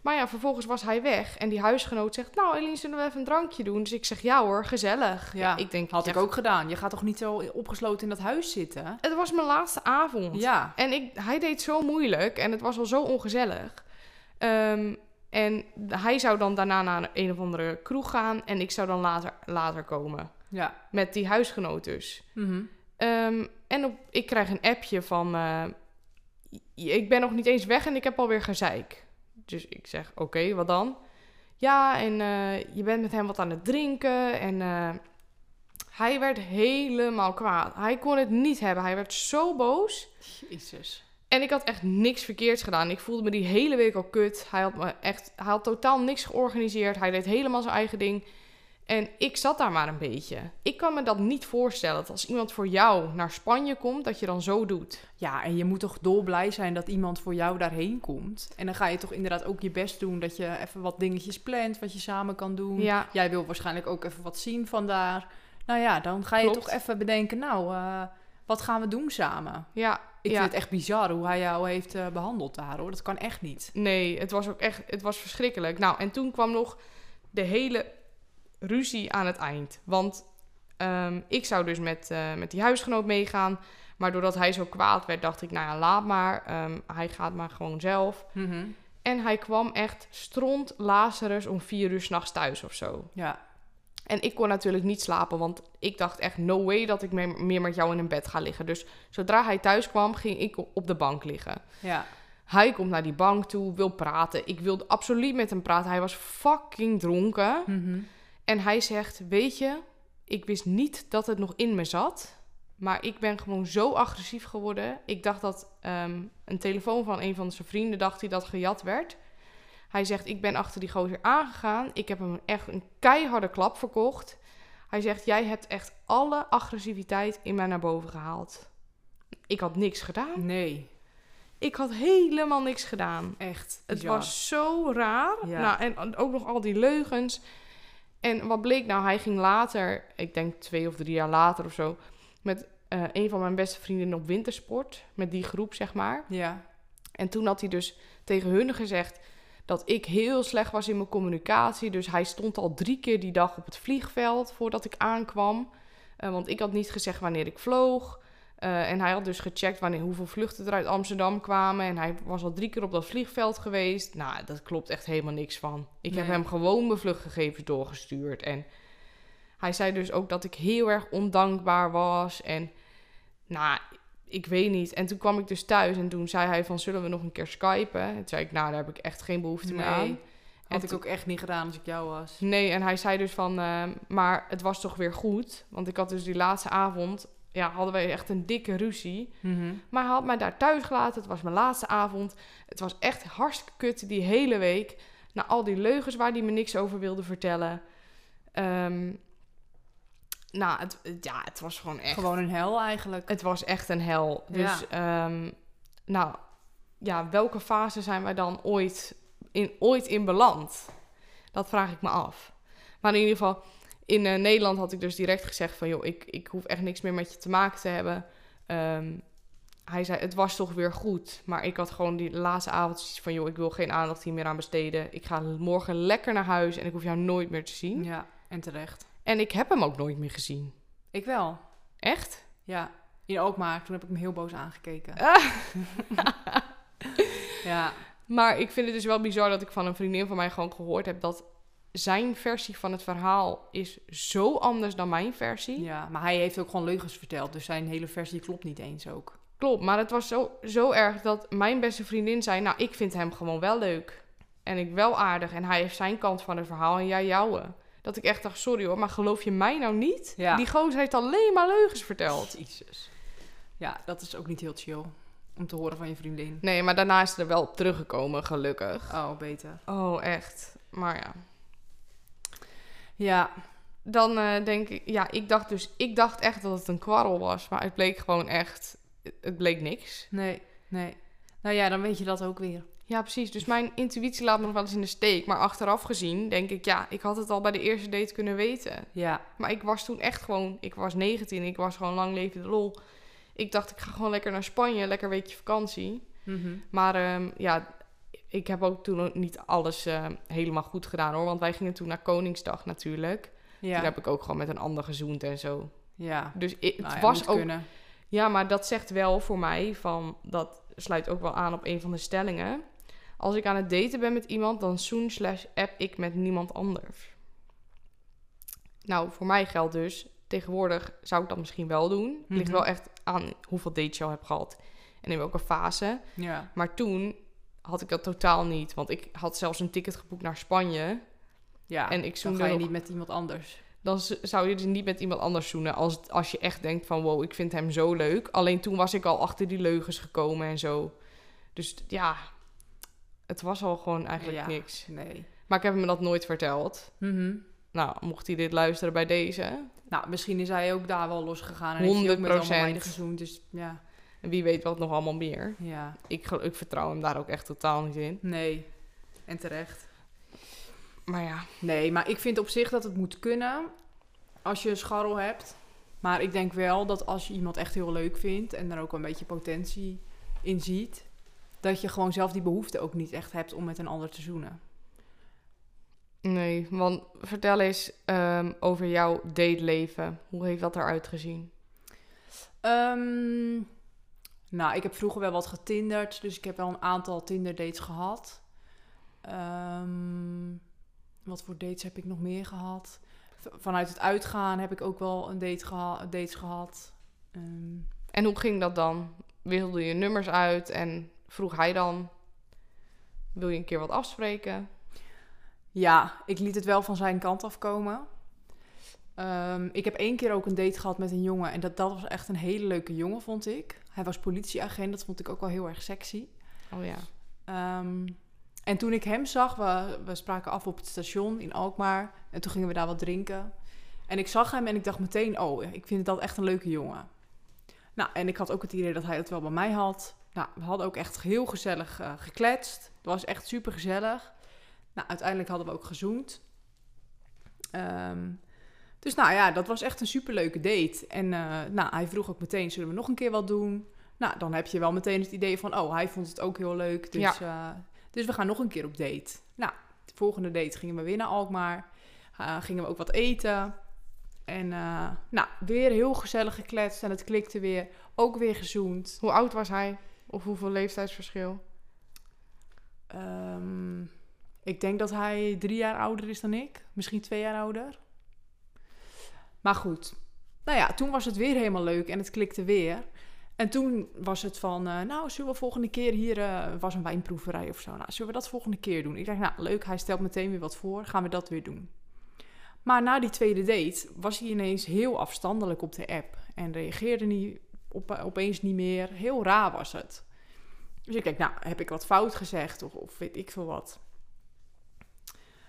maar ja, vervolgens was hij weg. En die huisgenoot zegt, nou Eline, zullen we even een drankje doen? Dus ik zeg, ja hoor, gezellig. Ja, ja, ik denk, had ik ook gedaan. Je gaat toch niet zo opgesloten in dat huis zitten? Het was mijn laatste avond. Ja. En ik, hij deed zo moeilijk. En het was al zo ongezellig. Um, en hij zou dan daarna naar een, een of andere kroeg gaan. En ik zou dan later, later komen. Ja. Met die huisgenoot dus. Mm-hmm. Um, en op, ik krijg een appje van... Uh, ik ben nog niet eens weg en ik heb alweer gezeik. Dus ik zeg, oké, okay, wat dan? Ja, en uh, je bent met hem wat aan het drinken. En uh, hij werd helemaal kwaad. Hij kon het niet hebben. Hij werd zo boos. Jezus. En ik had echt niks verkeerds gedaan. Ik voelde me die hele week al kut. Hij had, me echt, hij had totaal niks georganiseerd. Hij deed helemaal zijn eigen ding. En ik zat daar maar een beetje. Ik kan me dat niet voorstellen. Dat als iemand voor jou naar Spanje komt, dat je dan zo doet. Ja, en je moet toch dolblij zijn dat iemand voor jou daarheen komt. En dan ga je toch inderdaad ook je best doen. Dat je even wat dingetjes plant, wat je samen kan doen. Ja. Jij wil waarschijnlijk ook even wat zien vandaar. Nou ja, dan ga je Klopt. toch even bedenken. Nou, uh, wat gaan we doen samen? Ja. Ik ja. vind het echt bizar hoe hij jou heeft uh, behandeld daar, hoor. Dat kan echt niet. Nee, het was ook echt... Het was verschrikkelijk. Nou, en toen kwam nog de hele ruzie aan het eind. Want um, ik zou dus met, uh, met die huisgenoot meegaan. Maar doordat hij zo kwaad werd, dacht ik, nou ja, laat maar. Um, hij gaat maar gewoon zelf. Mm-hmm. En hij kwam echt stront Lazarus om vier uur 's nachts thuis of zo. Ja. En ik kon natuurlijk niet slapen, want ik dacht echt, no way dat ik meer met jou in een bed ga liggen. Dus zodra hij thuis kwam, ging ik op de bank liggen. Ja. Hij komt naar die bank toe, wil praten. Ik wilde absoluut met hem praten. Hij was fucking dronken. Mm-hmm. En hij zegt, weet je, ik wist niet dat het nog in me zat. Maar ik ben gewoon zo agressief geworden. Ik dacht dat um, een telefoon van een van zijn vrienden, dacht hij, dat gejat werd. Hij zegt, ik ben achter die gozer aangegaan. Ik heb hem echt een keiharde klap verkocht. Hij zegt, jij hebt echt alle agressiviteit in mij naar boven gehaald. Ik had niks gedaan. Nee. Ik had helemaal niks gedaan. Echt. Het ja. was zo raar. Ja. Nou, en ook nog al die leugens. En wat bleek nou? Hij ging later, ik denk twee of drie jaar later of zo, met uh, een van mijn beste vriendinnen op wintersport. Met die groep, zeg maar. Ja. En toen had hij dus tegen hun gezegd dat ik heel slecht was in mijn communicatie. Dus hij stond al drie keer die dag op het vliegveld voordat ik aankwam. Uh, want ik had niet gezegd wanneer ik vloog. Uh, en hij had dus gecheckt wanneer, hoeveel vluchten er uit Amsterdam kwamen. En hij was al drie keer op dat vliegveld geweest. Nou, dat klopt echt helemaal niks van. Ik nee. heb hem gewoon mijn vluchtgegevens doorgestuurd. En hij zei dus ook dat ik heel erg ondankbaar was. En nou, ik weet niet. En toen kwam ik dus thuis en toen zei hij van, zullen we nog een keer skypen? En toen zei ik, nou, daar heb ik echt geen behoefte nee, meer aan. En had ik ook echt niet gedaan als ik jou was. Nee, en hij zei dus van, uh, maar het was toch weer goed. Want ik had dus die laatste avond, ja, hadden wij echt een dikke ruzie. Mm-hmm. Maar hij had mij daar thuis gelaten. Het was mijn laatste avond. Het was echt hartstikke kut die hele week. Na al die leugens waar hij me niks over wilde vertellen. Um, Nou, het, ja, het was gewoon echt... Gewoon een hel eigenlijk. Het was echt een hel. Dus, ja. Um, nou, ja, welke fase zijn wij dan ooit in, ooit in beland? Dat vraag ik me af. Maar in ieder geval, in uh, Nederland had ik dus direct gezegd van, joh, ik, ik hoef echt niks meer met je te maken te hebben. Um, hij zei, het was toch weer goed. Maar ik had gewoon die laatste avond van, joh, ik wil geen aandacht hier meer aan besteden. Ik ga morgen lekker naar huis en ik hoef jou nooit meer te zien. Ja, en terecht. En ik heb hem ook nooit meer gezien. Ik wel. Echt? Ja, in Alkmaar. Toen heb ik hem heel boos aangekeken. Ah. Ja. Maar ik vind het dus wel bizar dat ik van een vriendin van mij gewoon gehoord heb dat zijn versie van het verhaal is zo anders dan mijn versie. Ja, maar hij heeft ook gewoon leugens verteld. Dus zijn hele versie klopt niet eens ook. Klopt, maar het was zo, zo erg dat mijn beste vriendin zei, nou, ik vind hem gewoon wel leuk. En ik wel aardig. En hij heeft zijn kant van het verhaal en jij jouwe. Dat ik echt dacht, sorry hoor, maar geloof je mij nou niet? Ja. Die gozer heeft alleen maar leugens verteld. Jezus. Ja, dat is ook niet heel chill. Om te horen van je vriendin. Nee, maar daarna is ze er wel op teruggekomen, gelukkig. Oh, beter. Oh, echt. Maar ja. Ja. Dan uh, denk ik... Ja, ik dacht dus... Ik dacht echt dat het een kwarrel was. Maar het bleek gewoon echt... Het bleek niks. Nee, nee. Nou ja, dan weet je dat ook weer. Ja, precies. Dus mijn intuïtie laat me nog wel eens in de steek. Maar achteraf gezien denk ik, ja, ik had het al bij de eerste date kunnen weten. Ja. Maar ik was toen echt gewoon... Ik was negentien, ik was gewoon lang leven de lol. Ik dacht, ik ga gewoon lekker naar Spanje, lekker een weekje vakantie. Mm-hmm. Maar um, ja, ik heb ook toen niet alles uh, helemaal goed gedaan, hoor. Want wij gingen toen naar Koningsdag natuurlijk. Ja. Toen heb ik ook gewoon met een ander gezoend en zo. Ja. Dus het nou, ja, was ook... Kunnen. Ja, maar dat zegt wel voor mij van... Dat sluit ook wel aan op een van de stellingen. Als ik aan het daten ben met iemand, dan zoen slash app ik met niemand anders. Nou, voor mij geldt dus, tegenwoordig zou ik dat misschien wel doen. Het mm-hmm. ligt wel echt aan hoeveel dates je al hebt gehad en in welke fase. Ja. Maar toen had ik dat totaal niet. Want ik had zelfs een ticket geboekt naar Spanje. Ja, en ik dan ga je nog... niet met iemand anders. Dan z- zou je dus niet met iemand anders zoenen. Als, als je echt denkt van wow, ik vind hem zo leuk. Alleen toen was ik al achter die leugens gekomen en zo. Dus t- ja, het was al gewoon eigenlijk ja, niks. Nee. Maar ik heb hem dat nooit verteld. Mm-hmm. Nou, mocht hij dit luisteren bij deze. Nou, misschien is hij ook daar wel losgegaan. En honderd procent. Heeft hij ook met allemaal meiden gezoend. Dus ja. En wie weet wat nog allemaal meer. Ja. Ik, ik vertrouw hem daar ook echt totaal niet in. Nee. En terecht. Maar ja. Nee, maar ik vind op zich dat het moet kunnen. Als je scharrel hebt. Maar ik denk wel dat als je iemand echt heel leuk vindt. En daar ook een beetje potentie in ziet. Dat je gewoon zelf die behoefte ook niet echt hebt om met een ander te zoenen. Nee, want vertel eens um, over jouw dateleven. Hoe heeft dat eruit gezien? Um, nou, ik heb vroeger wel wat getinderd. Dus ik heb wel een aantal Tinder-dates gehad. Um, wat voor dates heb ik nog meer gehad? V- vanuit het uitgaan heb ik ook wel een date geha- dates gehad. Um, en hoe ging dat dan? Wisselde je nummers uit en vroeg hij dan... wil je een keer wat afspreken? Ja, ik liet het wel van zijn kant afkomen. Um, ik heb één keer ook een date gehad met een jongen. En dat, dat was echt een hele leuke jongen, vond ik. Hij was politieagent, dat vond ik ook wel heel erg sexy. Oh ja. Um, en toen ik hem zag, we, we spraken af op het station in Alkmaar. En toen gingen we daar wat drinken. En ik zag hem en ik dacht meteen, oh, ik vind dat echt een leuke jongen. Nou, en ik had ook het idee dat hij dat wel bij mij had. Nou, we hadden ook echt heel gezellig uh, gekletst. Het was echt super gezellig. Nou, uiteindelijk hadden we ook gezoomd. Um, dus nou ja, dat was echt een superleuke date. En uh, nou, hij vroeg ook meteen, zullen we nog een keer wat doen? Nou, dan heb je wel meteen het idee van, oh, hij vond het ook heel leuk. Dus, ja. uh, dus we gaan nog een keer op date. Nou, de volgende date gingen we weer naar Alkmaar. Uh, gingen we ook wat eten. En uh, nou, weer heel gezellig gekletst en het klikte weer. Ook weer gezoomd. Hoe oud was hij? Of hoeveel leeftijdsverschil? Um... Ik denk dat hij drie jaar ouder is dan ik. Misschien twee jaar ouder. Maar goed. Nou ja, toen was het weer helemaal leuk. En het klikte weer. En toen was het van... Uh, nou, zullen we volgende keer hier... Uh, was een wijnproeverij of zo. Nou, zullen we dat volgende keer doen? Ik dacht, nou leuk. Hij stelt meteen weer wat voor. Gaan we dat weer doen? Maar na die tweede date... was hij ineens heel afstandelijk op de app. En reageerde niet, op, opeens niet meer. Heel raar was het. Dus ik dacht, nou, heb ik wat fout gezegd? Of, of weet ik veel wat...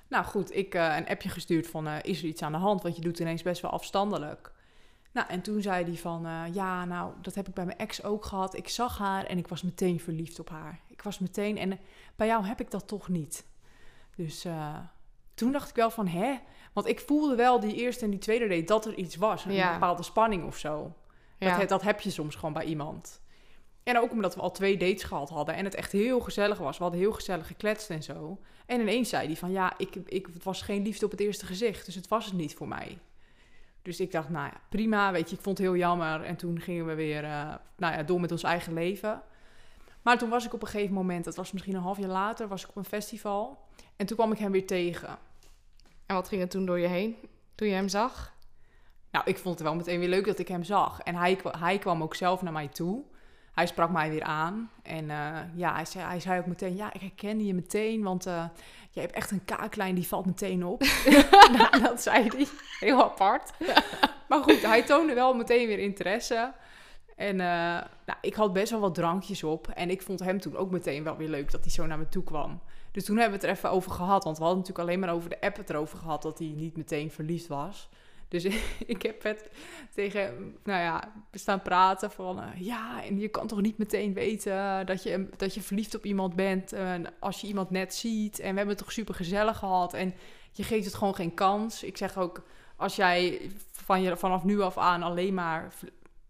Nou goed, ik uh, een appje gestuurd van, uh, is er iets aan de hand? Want je doet ineens best wel afstandelijk. Nou, en toen zei hij van, uh, ja, nou, dat heb ik bij mijn ex ook gehad. Ik zag haar en ik was meteen verliefd op haar. Ik was meteen, en uh, bij jou heb ik dat toch niet. Dus uh, toen dacht ik wel van, hè? Want ik voelde wel die eerste en die tweede date dat er iets was. Een ja. bepaalde spanning of zo. Ja. Dat, dat heb je soms gewoon bij iemand. En ook omdat we al twee dates gehad hadden en het echt heel gezellig was. We hadden heel gezellig gekletst en zo. En ineens zei hij van, ja, ik, ik, het was geen liefde op het eerste gezicht. Dus het was het niet voor mij. Dus ik dacht, nou ja, prima. Weet je, ik vond het heel jammer. En toen gingen we weer uh, nou ja, door met ons eigen leven. Maar toen was ik op een gegeven moment, dat was misschien een half jaar later, was ik op een festival. En toen kwam ik hem weer tegen. En wat ging er toen door je heen, toen je hem zag? Nou, ik vond het wel meteen weer leuk dat ik hem zag. En hij, hij kwam ook zelf naar mij toe. Hij sprak mij weer aan en uh, ja, hij zei, hij zei ook meteen, ja, ik herken je meteen, want uh, je hebt echt een kaaklijn, die valt meteen op. Nou, dat zei hij, heel apart. Maar goed, hij toonde wel meteen weer interesse. En uh, nou, ik had best wel wat drankjes op en ik vond hem toen ook meteen wel weer leuk dat hij zo naar me toe kwam. Dus toen hebben we het er even over gehad, want we hadden natuurlijk alleen maar over de app het erover gehad dat hij niet meteen verliefd was. Dus ik heb het tegen, nou ja, staan praten van... Uh, ja, en je kan toch niet meteen weten dat je, dat je verliefd op iemand bent... Uh, als je iemand net ziet. En we hebben het toch super gezellig gehad. En je geeft het gewoon geen kans. Ik zeg ook, als jij van je, vanaf nu af aan alleen maar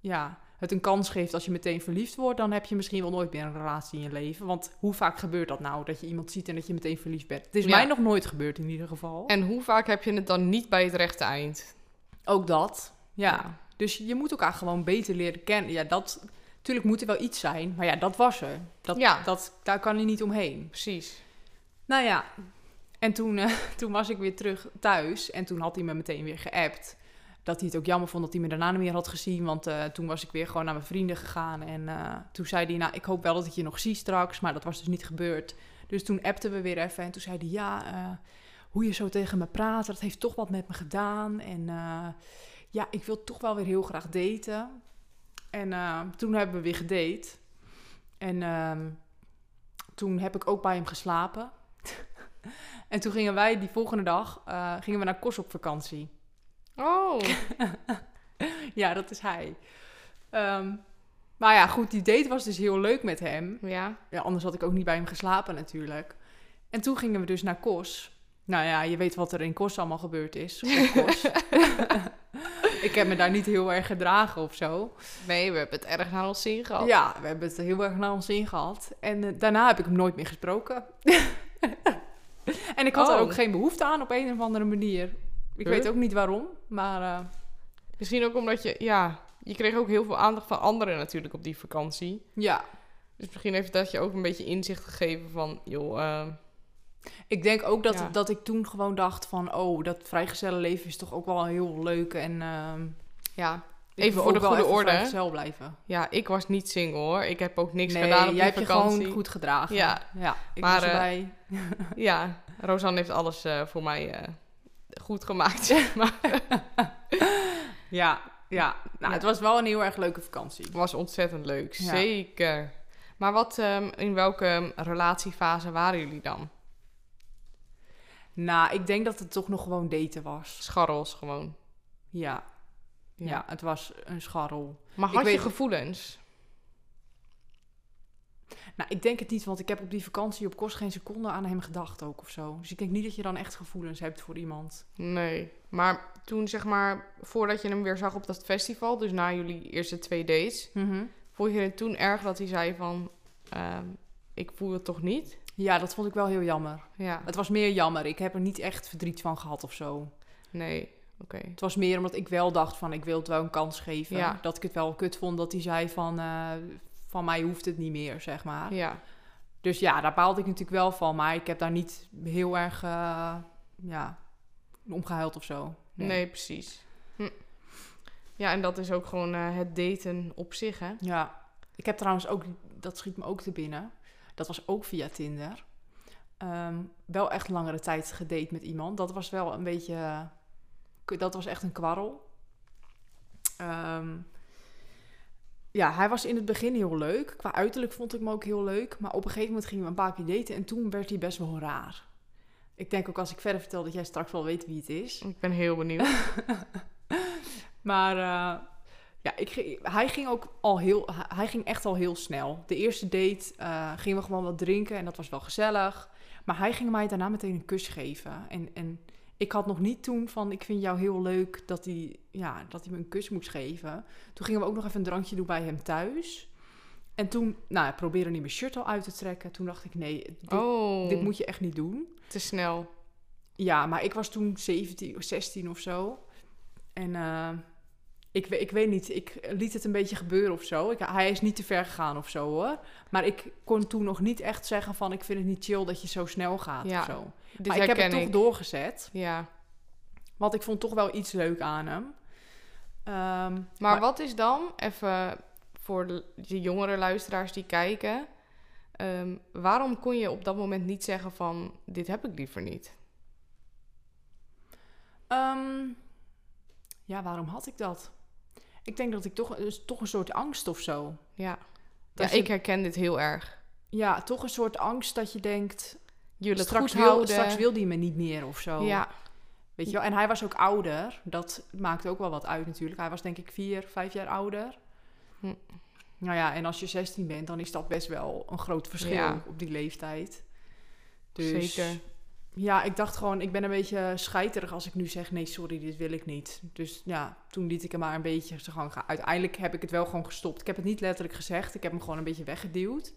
ja, het een kans geeft... als je meteen verliefd wordt, dan heb je misschien wel nooit meer een relatie in je leven. Want hoe vaak gebeurt dat nou, dat je iemand ziet en dat je meteen verliefd bent? Het is ja. mij nog nooit gebeurd in ieder geval. En hoe vaak heb je het dan niet bij het rechte eind? Ook dat, ja. ja. Dus je moet elkaar gewoon beter leren kennen. Ja, dat... Natuurlijk moet er wel iets zijn, maar ja, dat was er. Dat, ja. dat, daar kan je niet omheen. Precies. Nou ja, en toen, euh, toen was ik weer terug thuis. En toen had hij me meteen weer geappt. dat hij het ook jammer vond dat hij me daarna niet meer had gezien. Want uh, toen was ik weer gewoon naar mijn vrienden gegaan. En uh, toen zei hij, nou, ik hoop wel dat ik je nog zie straks. Maar dat was dus niet gebeurd. Dus toen appten we weer even. En toen zei hij, ja, uh, hoe je zo tegen me praat, dat heeft toch wat met me gedaan. En uh, ja, ik wil toch wel weer heel graag daten. En uh, toen hebben we weer gedate. En uh, toen heb ik ook bij hem geslapen. En toen gingen wij die volgende dag uh, gingen we naar Kos op vakantie. Oh. Ja, dat is hij. Um, maar ja, goed, die date was dus heel leuk met hem. Ja. Ja, anders had ik ook niet bij hem geslapen natuurlijk. En toen gingen we dus naar Kos. Nou ja, je weet wat er in Kos allemaal gebeurd is. Kos. Ik heb me daar niet heel erg gedragen of zo. Nee, we hebben het erg naar ons zin gehad. Ja, we hebben het heel erg naar ons zin gehad. En uh, daarna heb ik hem nooit meer gesproken. En ik had oh. er ook geen behoefte aan op een of andere manier. Ik huh? weet ook niet waarom, maar... Uh... Misschien ook omdat je... Ja, je kreeg ook heel veel aandacht van anderen natuurlijk op die vakantie. Ja. Dus misschien heeft dat je ook een beetje inzicht gegeven van... joh. Uh... Ik denk ook dat, ja. dat ik toen gewoon dacht van... oh, dat vrijgezellenleven is toch ook wel heel leuk en... Uh... Ja, even voor de goede orde. Vrijgezel blijven. Ja, ik was niet single hoor. Ik heb ook niks nee, gedaan op die vakantie. Nee, jij hebt je gewoon goed gedragen. Ja, ja ik maar, was erbij. Uh, ja, Rosanne heeft alles uh, voor mij... Uh... goed gemaakt, zeg maar. ja, ja. Nou, het was wel een heel erg leuke vakantie. Het was ontzettend leuk, ja. Zeker. Maar wat, um, in welke relatiefase waren jullie dan? Nou, ik denk dat het toch nog gewoon daten was. Scharrels gewoon. Ja, ja, ja het was een scharrel. Maar had ik je weet... gevoelens? Nou, ik denk het niet, want ik heb op die vakantie op Kos geen seconde aan hem gedacht ook of zo. Dus ik denk niet dat je dan echt gevoelens hebt voor iemand. Nee, maar toen zeg maar, voordat je hem weer zag op dat festival, dus na jullie eerste twee dates, mm-hmm. vond je het toen erg dat hij zei van, uh, ik voel het toch niet? Ja, dat vond ik wel heel jammer. Ja. Het was meer jammer, ik heb er niet echt verdriet van gehad of zo. Nee, oké. Okay. Het was meer omdat ik wel dacht van, ik wil het wel een kans geven. Ja. Dat ik het wel kut vond dat hij zei van... Uh, van mij hoeft het niet meer, zeg maar. Ja. Dus ja, daar baalde ik natuurlijk wel van. Maar ik heb daar niet heel erg uh, ja, omgehuild of zo. Nee, nee precies. Hm. Ja, en dat is ook gewoon uh, het daten op zich, hè? Ja. Ik heb trouwens ook... Dat schiet me ook te binnen. Dat was ook via Tinder. Um, wel echt langere tijd gedate met iemand. Dat was wel een beetje... Dat was echt een kwarrel. Um, Ja, hij was in het begin heel leuk. Qua uiterlijk vond ik hem ook heel leuk. Maar op een gegeven moment gingen we een paar keer daten. En toen werd hij best wel raar. Ik denk ook als ik verder vertel dat jij straks wel weet wie het is. Ik ben heel benieuwd. maar uh, ja, ik, hij, ging ook al heel, hij ging echt al heel snel. De eerste date uh, gingen we gewoon wat drinken. En dat was wel gezellig. Maar hij ging mij daarna meteen een kus geven. En, en ik had nog niet toen van, ik vind jou heel leuk dat hij, ja, dat hij me een kus moest geven. Toen gingen we ook nog even een drankje doen bij hem thuis. En toen, nou, ik probeerde niet mijn shirt al uit te trekken. Toen dacht ik, nee, dit, oh, dit moet je echt niet doen. Te snel. Ja, maar ik was toen zeventien, zestien of zo. En uh, ik, ik weet niet, ik liet het een beetje gebeuren of zo. Ik, hij is niet te ver gegaan of zo, hoor. Maar ik kon toen nog niet echt zeggen van, ik vind het niet chill dat je zo snel gaat ja. of zo. Dit maar ik heb het ik. toch doorgezet. Ja. Want ik vond toch wel iets leuk aan hem. Um, maar, maar wat is dan, even voor de jongere luisteraars die kijken... Um, waarom kon je op dat moment niet zeggen van... dit heb ik liever niet? Um, ja, waarom had ik dat? Ik denk dat ik toch, dus toch een soort angst of zo. Ja, ja je, ik herken dit heel erg. Ja, toch een soort angst dat je denkt... Straks, wil, straks wilde hij me niet meer of zo. Ja. Weet je wel? En hij was ook ouder. Dat maakt ook wel wat uit natuurlijk. Hij was denk ik vier, vijf jaar ouder. Hm. Nou ja, en als je zestien bent... dan is dat best wel een groot verschil ja. op die leeftijd. Dus, zeker. Ja, ik dacht gewoon... ik ben een beetje scheiterig als ik nu zeg... nee, sorry, dit wil ik niet. Dus ja, toen liet ik hem maar een beetje zijn gang gaan. Uiteindelijk heb ik het wel gewoon gestopt. Ik heb het niet letterlijk gezegd. Ik heb hem gewoon een beetje weggeduwd.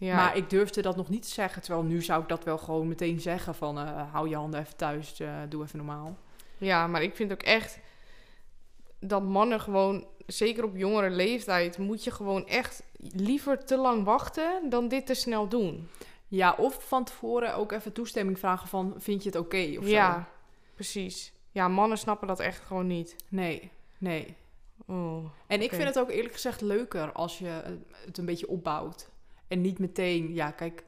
Ja. Maar ik durfde dat nog niet te zeggen. Terwijl nu zou ik dat wel gewoon meteen zeggen van... Uh, hou je handen even thuis, uh, doe even normaal. Ja, maar ik vind ook echt... dat mannen gewoon, zeker op jongere leeftijd... moet je gewoon echt liever te lang wachten dan dit te snel doen. Ja, of van tevoren ook even toestemming vragen van... vind je het oké of zo? Ja, precies. Ja, mannen snappen dat echt gewoon niet. Nee, nee. Oh, en okay. Ik vind het ook eerlijk gezegd leuker als je het een beetje opbouwt. En niet meteen, ja kijk,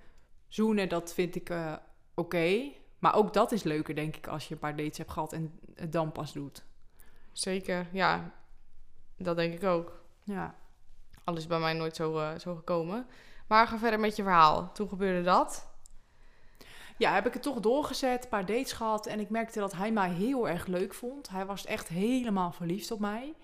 zoenen dat vind ik uh, oké. Okay. Maar ook dat is leuker denk ik als je een paar dates hebt gehad en het dan pas doet. Zeker, ja. Dat denk ik ook. Ja. Alles is bij mij nooit zo, uh, zo gekomen. Maar ga verder met je verhaal. Toen gebeurde dat. Ja, heb ik het toch doorgezet. Een paar dates gehad. En ik merkte dat hij mij heel erg leuk vond. Hij was echt helemaal verliefd op mij.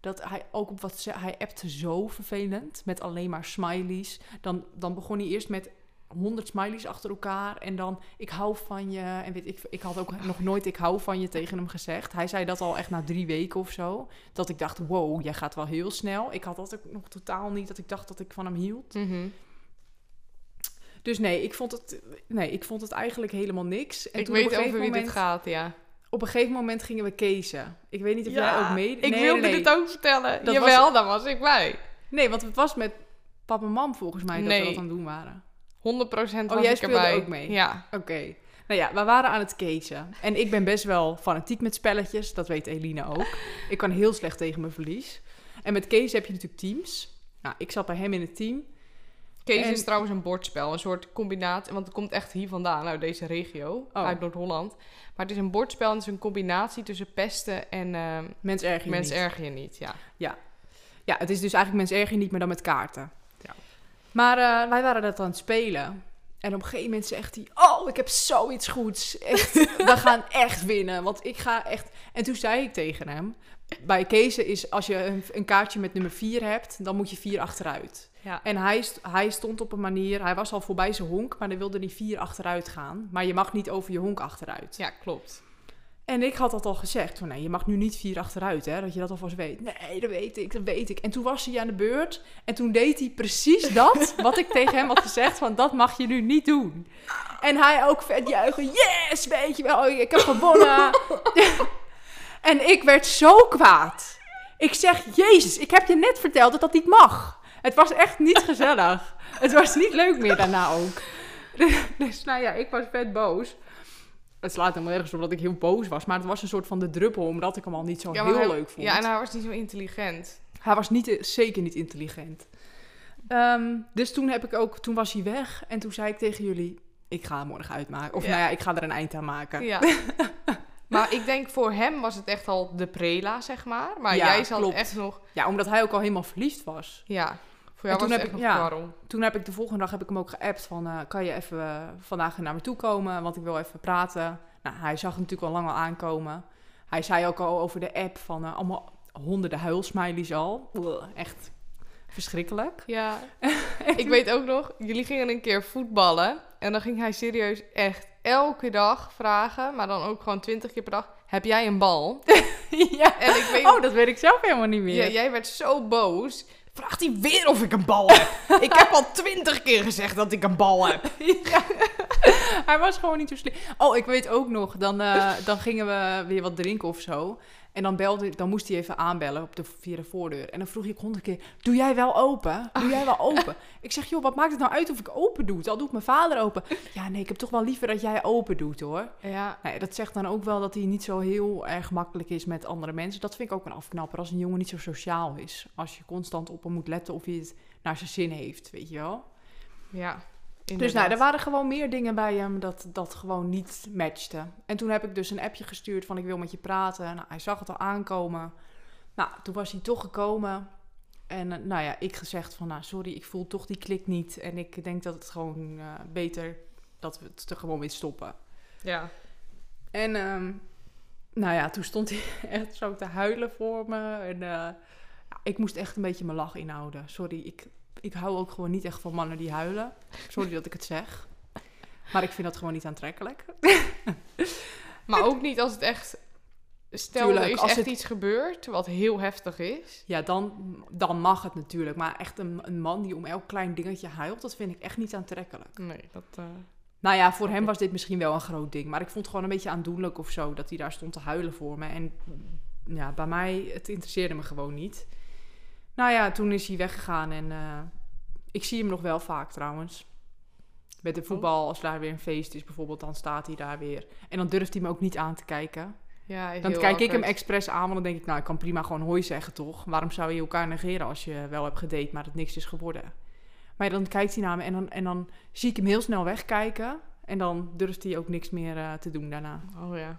Dat hij ook op wat hij appte zo vervelend. Met alleen maar smileys. Dan, dan begon hij eerst met honderd smileys achter elkaar. En dan, ik hou van je. En weet ik, ik had ook nog nooit ik hou van je tegen hem gezegd. Hij zei dat al echt na drie weken of zo. Dat ik dacht, wow, jij gaat wel heel snel. Ik had dat ook nog totaal niet. Dat ik dacht dat ik van hem hield. Mm-hmm. Dus nee ik, vond het, nee, ik vond het eigenlijk helemaal niks. En ik toen weet over moment, wie dit gaat, ja. Op een gegeven moment gingen we casen. Ik weet niet of ja, jij ook mee... Nee, ik wilde nee, nee. dit ook vertellen. Dat Jawel, was... dan was ik blij. Nee, want het was met pap en mam volgens mij nee. dat we dat aan het doen waren. honderd procent was ik erbij. Oh, jij speelde erbij. Ook mee? Ja. Oké. Okay. Nou ja, we waren aan het casen. En ik ben best wel fanatiek met spelletjes. Dat weet Eline ook. Ik kan heel slecht tegen mijn verlies. En met casen heb je natuurlijk teams. Nou, ik zat bij hem in het team. Kees en... is trouwens een bordspel, een soort combinatie, want het komt echt hier vandaan, uit deze regio, oh. uit Noord-Holland. Maar het is een bordspel en het is een combinatie tussen pesten en uh, mens erg je, mens erg je niet. Ja. Ja. ja, het is dus eigenlijk mens erg je niet, maar dan met kaarten. Ja. Maar uh, wij waren dat aan het spelen en op een gegeven moment zegt hij, oh, ik heb zoiets goeds, echt, we gaan echt winnen, want ik ga echt... En toen zei ik tegen hem, bij Kees is als je een, een kaartje met nummer vier hebt, dan moet je vier achteruit. Ja. En hij, hij stond op een manier... Hij was al voorbij zijn honk, maar dan wilde hij vier achteruit gaan. Maar je mag niet over je honk achteruit. Ja, klopt. En ik had dat al gezegd. Van, nee, je mag nu niet vier achteruit, hè. Dat je dat alvast weet. Nee, dat weet ik, dat weet ik. En toen was hij aan de beurt. En toen deed hij precies dat wat ik tegen hem had gezegd. Van, dat mag je nu niet doen. En hij ook vet juichen. Yes, weet je wel. Ik heb gewonnen. En ik werd zo kwaad. Ik zeg, Jezus, ik heb je net verteld dat dat niet mag. Het was echt niet gezellig. Het was niet leuk meer daarna ook. Dus nou ja, ik was vet boos. Het slaat helemaal ergens op dat ik heel boos was. Maar het was een soort van de druppel, omdat ik hem al niet zo ja, heel hij, leuk vond. Ja, en hij was niet zo intelligent. Hij was niet, zeker niet intelligent. Um, dus toen, heb ik ook, toen was hij weg. En toen zei ik tegen jullie, ik ga hem morgen uitmaken. Of ja. nou ja, ik ga er een eind aan maken. Ja. Maar ik denk voor hem was het echt al de prela, zeg maar. Maar ja, jij zat klopt. Echt nog... Ja, omdat hij ook al helemaal verliefd was. Ja. Voor jou en was het echt ik, nog waarom. Ja, toen heb ik de volgende dag heb ik hem ook geappt van... Uh, kan je even uh, vandaag naar me toe komen? Want ik wil even praten. Nou, hij zag hem natuurlijk al lang al aankomen. Hij zei ook al over de app van... Uh, allemaal honderden huilsmileys al. Echt verschrikkelijk. Ja. Ik toen... weet ook nog, jullie gingen een keer voetballen. En dan ging hij serieus echt... elke dag vragen, maar dan ook gewoon twintig keer per dag... heb jij een bal? Ja. En ik weet... Oh, dat weet ik zelf helemaal niet meer. Ja, jij werd zo boos. Vraagt hij weer of ik een bal heb? Ik heb al twintig keer gezegd dat ik een bal heb. Ja. Hij was gewoon niet zo slim. Oh, ik weet ook nog. Dan, uh, dan gingen we weer wat drinken of zo. En dan, belde, dan moest hij even aanbellen op de, via de voordeur. En dan vroeg ik honderd keer, doe jij wel open? Doe jij wel open? Ik zeg, joh, wat maakt het nou uit of ik open doe? Al doet mijn vader open. Ja, nee, ik heb toch wel liever dat jij open doet, hoor. Ja. Nee, dat zegt dan ook wel dat hij niet zo heel erg makkelijk is met andere mensen. Dat vind ik ook een afknapper als een jongen niet zo sociaal is. Als je constant op hem moet letten of hij het naar zijn zin heeft, weet je wel? Ja. Inderdaad. Dus nou, er waren gewoon meer dingen bij hem dat dat gewoon niet matchte. En toen heb ik dus een appje gestuurd van ik wil met je praten. Nou, hij zag het al aankomen. Nou, toen was hij toch gekomen. En nou ja, ik gezegd van nou sorry, ik voel toch die klik niet. En ik denk dat het gewoon uh, beter dat we het er gewoon mee stoppen. Ja. En um, nou ja, toen stond hij echt zo te huilen voor me. En uh, ik moest echt een beetje mijn lach inhouden. Sorry, ik... Ik hou ook gewoon niet echt van mannen die huilen. Sorry dat ik het zeg. Maar ik vind dat gewoon niet aantrekkelijk. Maar ook niet als het echt... Stel, tuurlijk, er is als echt het... iets gebeurd wat heel heftig is. Ja, dan, dan mag het natuurlijk. Maar echt een, een man die om elk klein dingetje huilt... dat vind ik echt niet aantrekkelijk. Nee, dat... Uh... Nou ja, voor hem was dit misschien wel een groot ding. Maar ik vond het gewoon een beetje aandoenlijk of zo... dat hij daar stond te huilen voor me. En ja, bij mij, het interesseerde me gewoon niet... Nou ja, toen is hij weggegaan en uh, ik zie hem nog wel vaak trouwens. Met de voetbal, als daar weer een feest is bijvoorbeeld, dan staat hij daar weer. En dan durft hij me ook niet aan te kijken. Ja, dan kijk awkward. Ik hem expres aan, want dan denk ik, nou, ik kan prima gewoon hoi zeggen, toch? Waarom zou je elkaar negeren als je wel hebt gedate, maar het niks is geworden? Maar dan kijkt hij naar me en dan, en dan zie ik hem heel snel wegkijken. En dan durft hij ook niks meer uh, te doen daarna. Oh ja.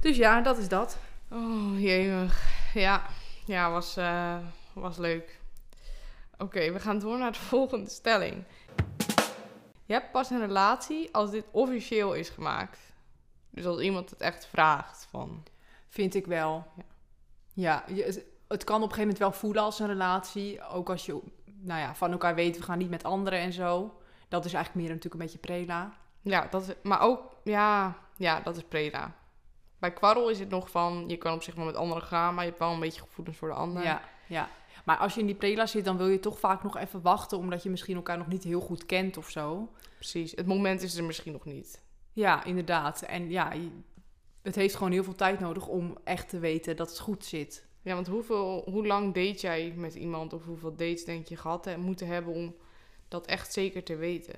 Dus ja, dat is dat. Oh, jemig. Ja, ja was, uh, was leuk. Oké, okay, we gaan door naar de volgende stelling. Je hebt pas een relatie als dit officieel is gemaakt. Dus als iemand het echt vraagt van... Vind ik wel. Ja, ja je, het kan op een gegeven moment wel voelen als een relatie. Ook als je nou ja, van elkaar weet, we gaan niet met anderen en zo. Dat is eigenlijk meer natuurlijk een beetje prela. Ja, dat is, maar ook... Ja, ja, dat is prela. Bij kwarrel is het nog van... Je kan op zich wel met anderen gaan, maar je hebt wel een beetje gevoelens voor de ander. Ja, ja. Maar als je in die prela zit, dan wil je toch vaak nog even wachten... omdat je misschien elkaar nog niet heel goed kent of zo. Precies. Het moment is er misschien nog niet. Ja, inderdaad. En ja, het heeft gewoon heel veel tijd nodig om echt te weten dat het goed zit. Ja, want hoeveel, hoe lang date jij met iemand of hoeveel dates denk je gehad en moeten hebben om dat echt zeker te weten?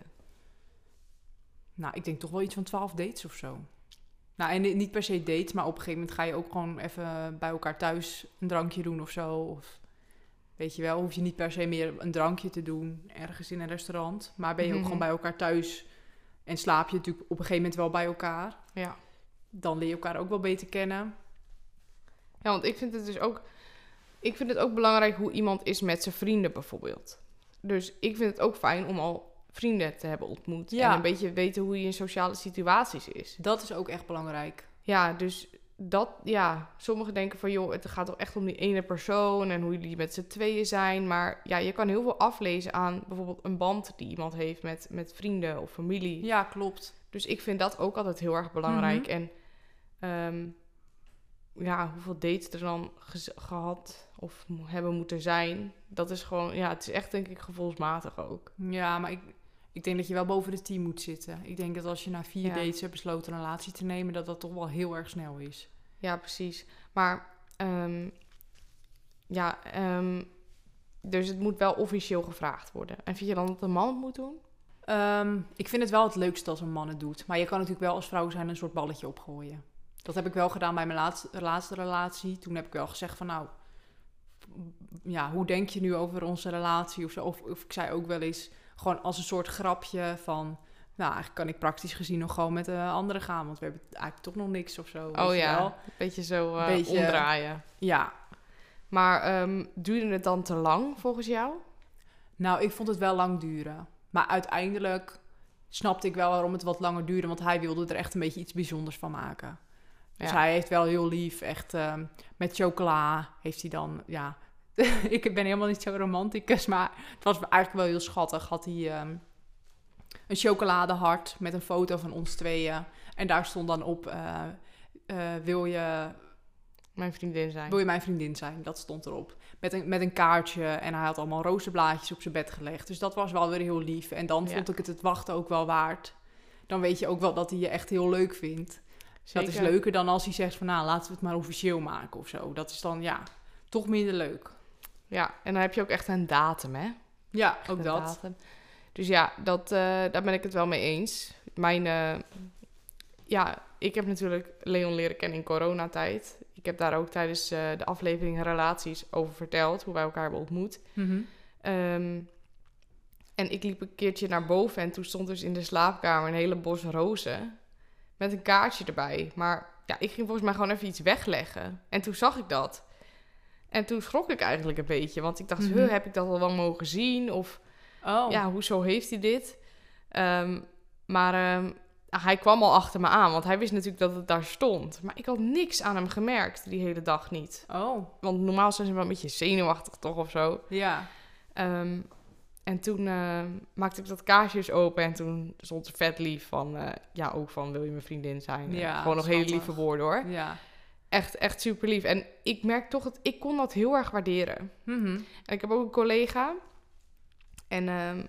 Nou, ik denk toch wel iets van twaalf dates of zo. Nou, en niet per se dates, maar op een gegeven moment ga je ook gewoon even bij elkaar thuis een drankje doen of zo. Of weet je wel, hoef je niet per se meer een drankje te doen ergens in een restaurant. Maar ben je mm-hmm. ook gewoon bij elkaar thuis... En slaap je natuurlijk op een gegeven moment wel bij elkaar. Ja. Dan leer je elkaar ook wel beter kennen. Ja, want ik vind het dus ook... Ik vind het ook belangrijk hoe iemand is met zijn vrienden bijvoorbeeld. Dus ik vind het ook fijn om al vrienden te hebben ontmoet. Ja. En een beetje weten hoe je in sociale situaties is. Dat is ook echt belangrijk. Ja, dus dat... Ja, sommigen denken van... joh, het gaat toch echt om die ene persoon... en hoe jullie met z'n tweeën zijn. Maar ja, je kan heel veel aflezen aan bijvoorbeeld een band... die iemand heeft met, met vrienden of familie. Ja, klopt. Dus ik vind dat ook altijd heel erg belangrijk. Mm-hmm. En um, ja, hoeveel dates er dan ge- gehad of hebben moeten zijn... dat is gewoon... Ja, het is echt denk ik gevoelsmatig ook. Ja, maar ik, ik denk dat je wel boven de tien moet zitten. Ik denk dat als je na vier ja. dates hebt besloten een relatie te nemen... dat dat toch wel heel erg snel is. Ja, precies. Maar, um, ja, um, dus het moet wel officieel gevraagd worden. En vind je dan dat een man het moet doen? Um, ik vind het wel het leukste als een man het doet. Maar je kan natuurlijk wel als vrouw zijn een soort balletje opgooien. Dat heb ik wel gedaan bij mijn laatste, laatste relatie. Toen heb ik wel gezegd van, nou, ja, hoe denk je nu over onze relatie? Of, of, of ik zei ook wel eens, gewoon als een soort grapje van... Nou, eigenlijk kan ik praktisch gezien nog gewoon met de anderen gaan. Want we hebben eigenlijk toch nog niks of zo. Oh ja, wel. Een beetje zo uh, beetje, omdraaien. Ja. Maar um, duurde het dan te lang volgens jou? Nou, ik vond het wel lang duren. Maar uiteindelijk snapte ik wel waarom het wat langer duurde. Want hij wilde er echt een beetje iets bijzonders van maken. Dus ja. hij heeft wel heel lief, echt um, met chocola heeft hij dan... ja. Ik ben helemaal niet zo romanticus, maar het was eigenlijk wel heel schattig. Had hij... Um, Een chocoladehart met een foto van ons tweeën. En daar stond dan op... Uh, uh, wil je... Mijn vriendin zijn. Wil je mijn vriendin zijn? Dat stond erop. Met een, met een kaartje. En hij had allemaal rozenblaadjes op zijn bed gelegd. Dus dat was wel weer heel lief. En dan ja. vond ik het het wachten ook wel waard. Dan weet je ook wel dat hij je echt heel leuk vindt. Zeker. Dat is leuker dan als hij zegt van... Nou, laten we het maar officieel maken of zo. Dat is dan, ja, toch minder leuk. Ja, en dan heb je ook echt een datum, hè? Ja, echt ook dat. Datum. Dus ja, dat, uh, daar ben ik het wel mee eens. Mijn, uh, ja, ik heb natuurlijk Leon leren kennen in coronatijd. Ik heb daar ook tijdens uh, de aflevering Relaties over verteld, hoe wij elkaar hebben ontmoet. Mm-hmm. Um, en ik liep een keertje naar boven en toen stond dus in de slaapkamer een hele bos rozen met een kaartje erbij. Maar ja, ik ging volgens mij gewoon even iets wegleggen. En toen zag ik dat. En toen schrok ik eigenlijk een beetje, want ik dacht, mm-hmm. huh, heb ik dat al wel mogen zien? Of... Oh. Ja, hoezo heeft hij dit? Um, maar um, hij kwam al achter me aan, want hij wist natuurlijk dat het daar stond. Maar ik had niks aan hem gemerkt die hele dag niet. Oh. Want normaal zijn ze wel een beetje zenuwachtig toch of zo. Ja. Um, en toen uh, maakte ik dat kaarsjes open en toen stond ze vet lief van... Uh, ja, ook van wil je mijn vriendin zijn? Ja, uh, gewoon nog schattig. Hele lieve woorden hoor. Ja. Echt, echt super lief. En ik merk toch dat ik kon dat heel erg waarderen. Mm-hmm. En ik heb ook een collega... En um,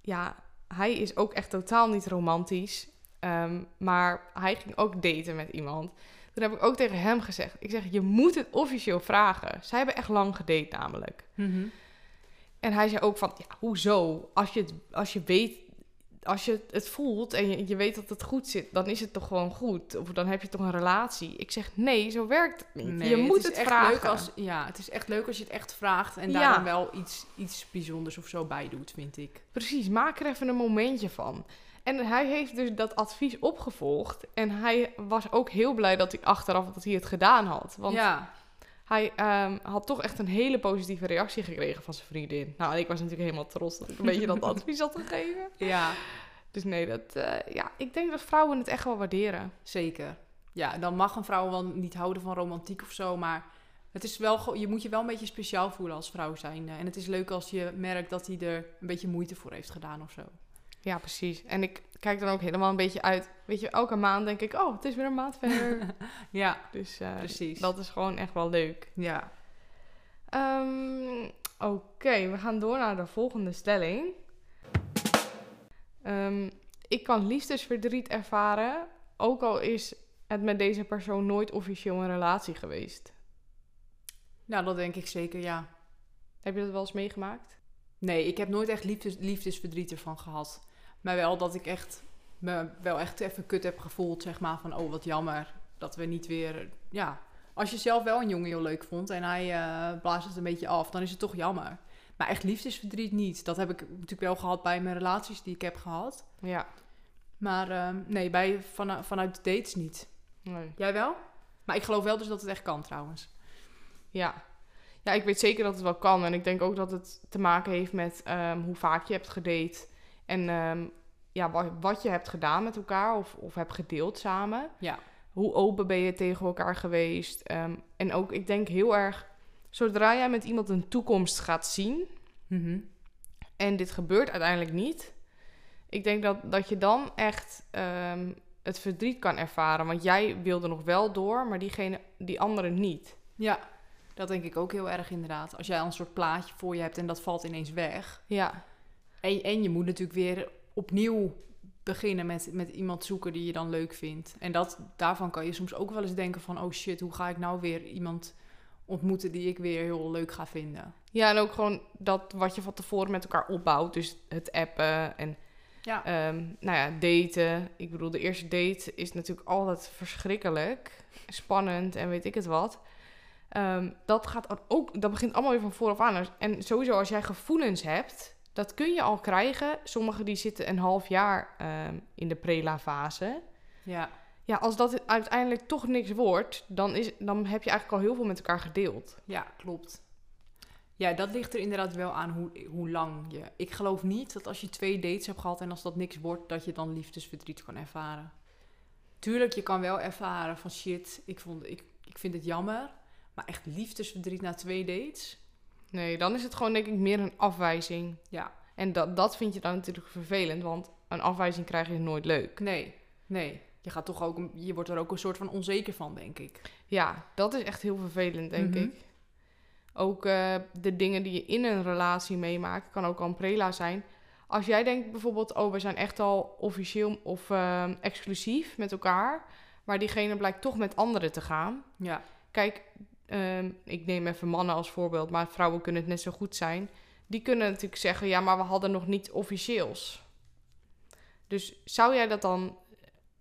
ja, hij is ook echt totaal niet romantisch. Um, maar hij ging ook daten met iemand. Toen heb ik ook tegen hem gezegd. Ik zeg, je moet het officieel vragen. Zij hebben echt lang gedate namelijk. Mm-hmm. En hij zei ook van, ja, hoezo? Als je, als je weet als je het voelt en je, je weet dat het goed zit, dan is het toch gewoon goed. Of dan heb je toch een relatie. Ik zeg nee, zo werkt het niet. Nee, je moet het, het echt vragen. Leuk als, ja, het is echt leuk als je het echt vraagt en daar ja. dan wel iets, iets bijzonders of zo bij doet, vind ik. Precies, maak er even een momentje van. En hij heeft dus dat advies opgevolgd. En hij was ook heel blij dat hij achteraf dat hij het gedaan had. Want ja. hij um, had toch echt een hele positieve reactie gekregen van zijn vriendin. Nou, en ik was natuurlijk helemaal trots dat ik een beetje dat advies had gegeven. Ja. Dus nee, dat, uh, ja, ik denk dat vrouwen het echt wel waarderen. Zeker. Ja, dan mag een vrouw wel niet houden van romantiek of zo. Maar het is wel, je moet je wel een beetje speciaal voelen als vrouw zijnde. En het is leuk als je merkt dat hij er een beetje moeite voor heeft gedaan of zo. Ja, precies. En ik kijk dan ook helemaal een beetje uit. Weet je, elke maand denk ik, oh, het is weer een maand verder. Ja, dus uh, precies. Dat is gewoon echt wel leuk. Ja. Um, Oké, okay, we gaan door naar de volgende stelling. Um, ik kan liefdesverdriet ervaren, ook al is het met deze persoon nooit officieel een relatie geweest. Nou, dat denk ik zeker, ja. Heb je dat wel eens meegemaakt? Nee, ik heb nooit echt liefdes, liefdesverdriet ervan gehad. Maar wel dat ik echt me wel echt even kut heb gevoeld, zeg maar. Van, oh, wat jammer dat we niet weer... Ja, als je zelf wel een jongen heel leuk vond en hij uh, blaast het een beetje af, dan is het toch jammer. Maar echt liefdesverdriet niet. Dat heb ik natuurlijk wel gehad bij mijn relaties die ik heb gehad. Ja. Maar uh, nee, bij, van, vanuit dates niet. Nee. Jij wel? Maar ik geloof wel dus dat het echt kan, trouwens. Ja. Ja, ik weet zeker dat het wel kan. En ik denk ook dat het te maken heeft met um, hoe vaak je hebt gedate. En um, ja, wat, wat je hebt gedaan met elkaar of, of hebt gedeeld samen. Ja. Hoe open ben je tegen elkaar geweest? Um, en ook, ik denk heel erg, zodra jij met iemand een toekomst gaat zien... Mm-hmm. En dit gebeurt uiteindelijk niet. Ik denk dat, dat je dan echt um, het verdriet kan ervaren. Want jij wilde nog wel door, maar diegene, die andere niet. Ja. Dat denk ik ook heel erg inderdaad. Als jij een soort plaatje voor je hebt en dat valt ineens weg. Ja. En, en je moet natuurlijk weer opnieuw beginnen met, met iemand zoeken die je dan leuk vindt. En dat, daarvan kan je soms ook wel eens denken van... oh shit, hoe ga ik nou weer iemand ontmoeten die ik weer heel leuk ga vinden? Ja, en ook gewoon dat wat je van tevoren met elkaar opbouwt. Dus het appen en ja. Um, nou ja, daten. Ik bedoel, de eerste date is natuurlijk altijd verschrikkelijk. Spannend en weet ik het wat. Um, dat gaat ook, dat begint allemaal weer van vooraf aan. En sowieso als jij gevoelens hebt, dat kun je al krijgen. Sommigen die zitten een half jaar um, in de prela-fase. Ja. Ja, als dat uiteindelijk toch niks wordt, dan, is, dan heb je eigenlijk al heel veel met elkaar gedeeld. Ja, klopt. Ja, dat ligt er inderdaad wel aan hoe, hoe lang je... Ik geloof niet dat als je twee dates hebt gehad en als dat niks wordt, dat je dan liefdesverdriet kan ervaren. Tuurlijk, je kan wel ervaren van shit, ik, vond, ik, ik vind het jammer... Maar echt liefdesverdriet na twee dates? Nee, dan is het gewoon denk ik meer een afwijzing. Ja. En dat, dat vind je dan natuurlijk vervelend, want een afwijzing krijg je nooit leuk. Nee, nee. Je gaat toch ook, je wordt er ook een soort van onzeker van, denk ik. Ja, dat is echt heel vervelend, denk mm-hmm. ik. Ook uh, de dingen die je in een relatie meemaakt, kan ook al een prela zijn. Als jij denkt bijvoorbeeld, oh, we zijn echt al officieel of uh, exclusief met elkaar, maar diegene blijkt toch met anderen te gaan. Ja. Kijk... Um, ik neem even mannen als voorbeeld, maar vrouwen kunnen het net zo goed zijn. Die kunnen natuurlijk zeggen, ja, maar we hadden nog niet officieels. Dus zou jij dat dan...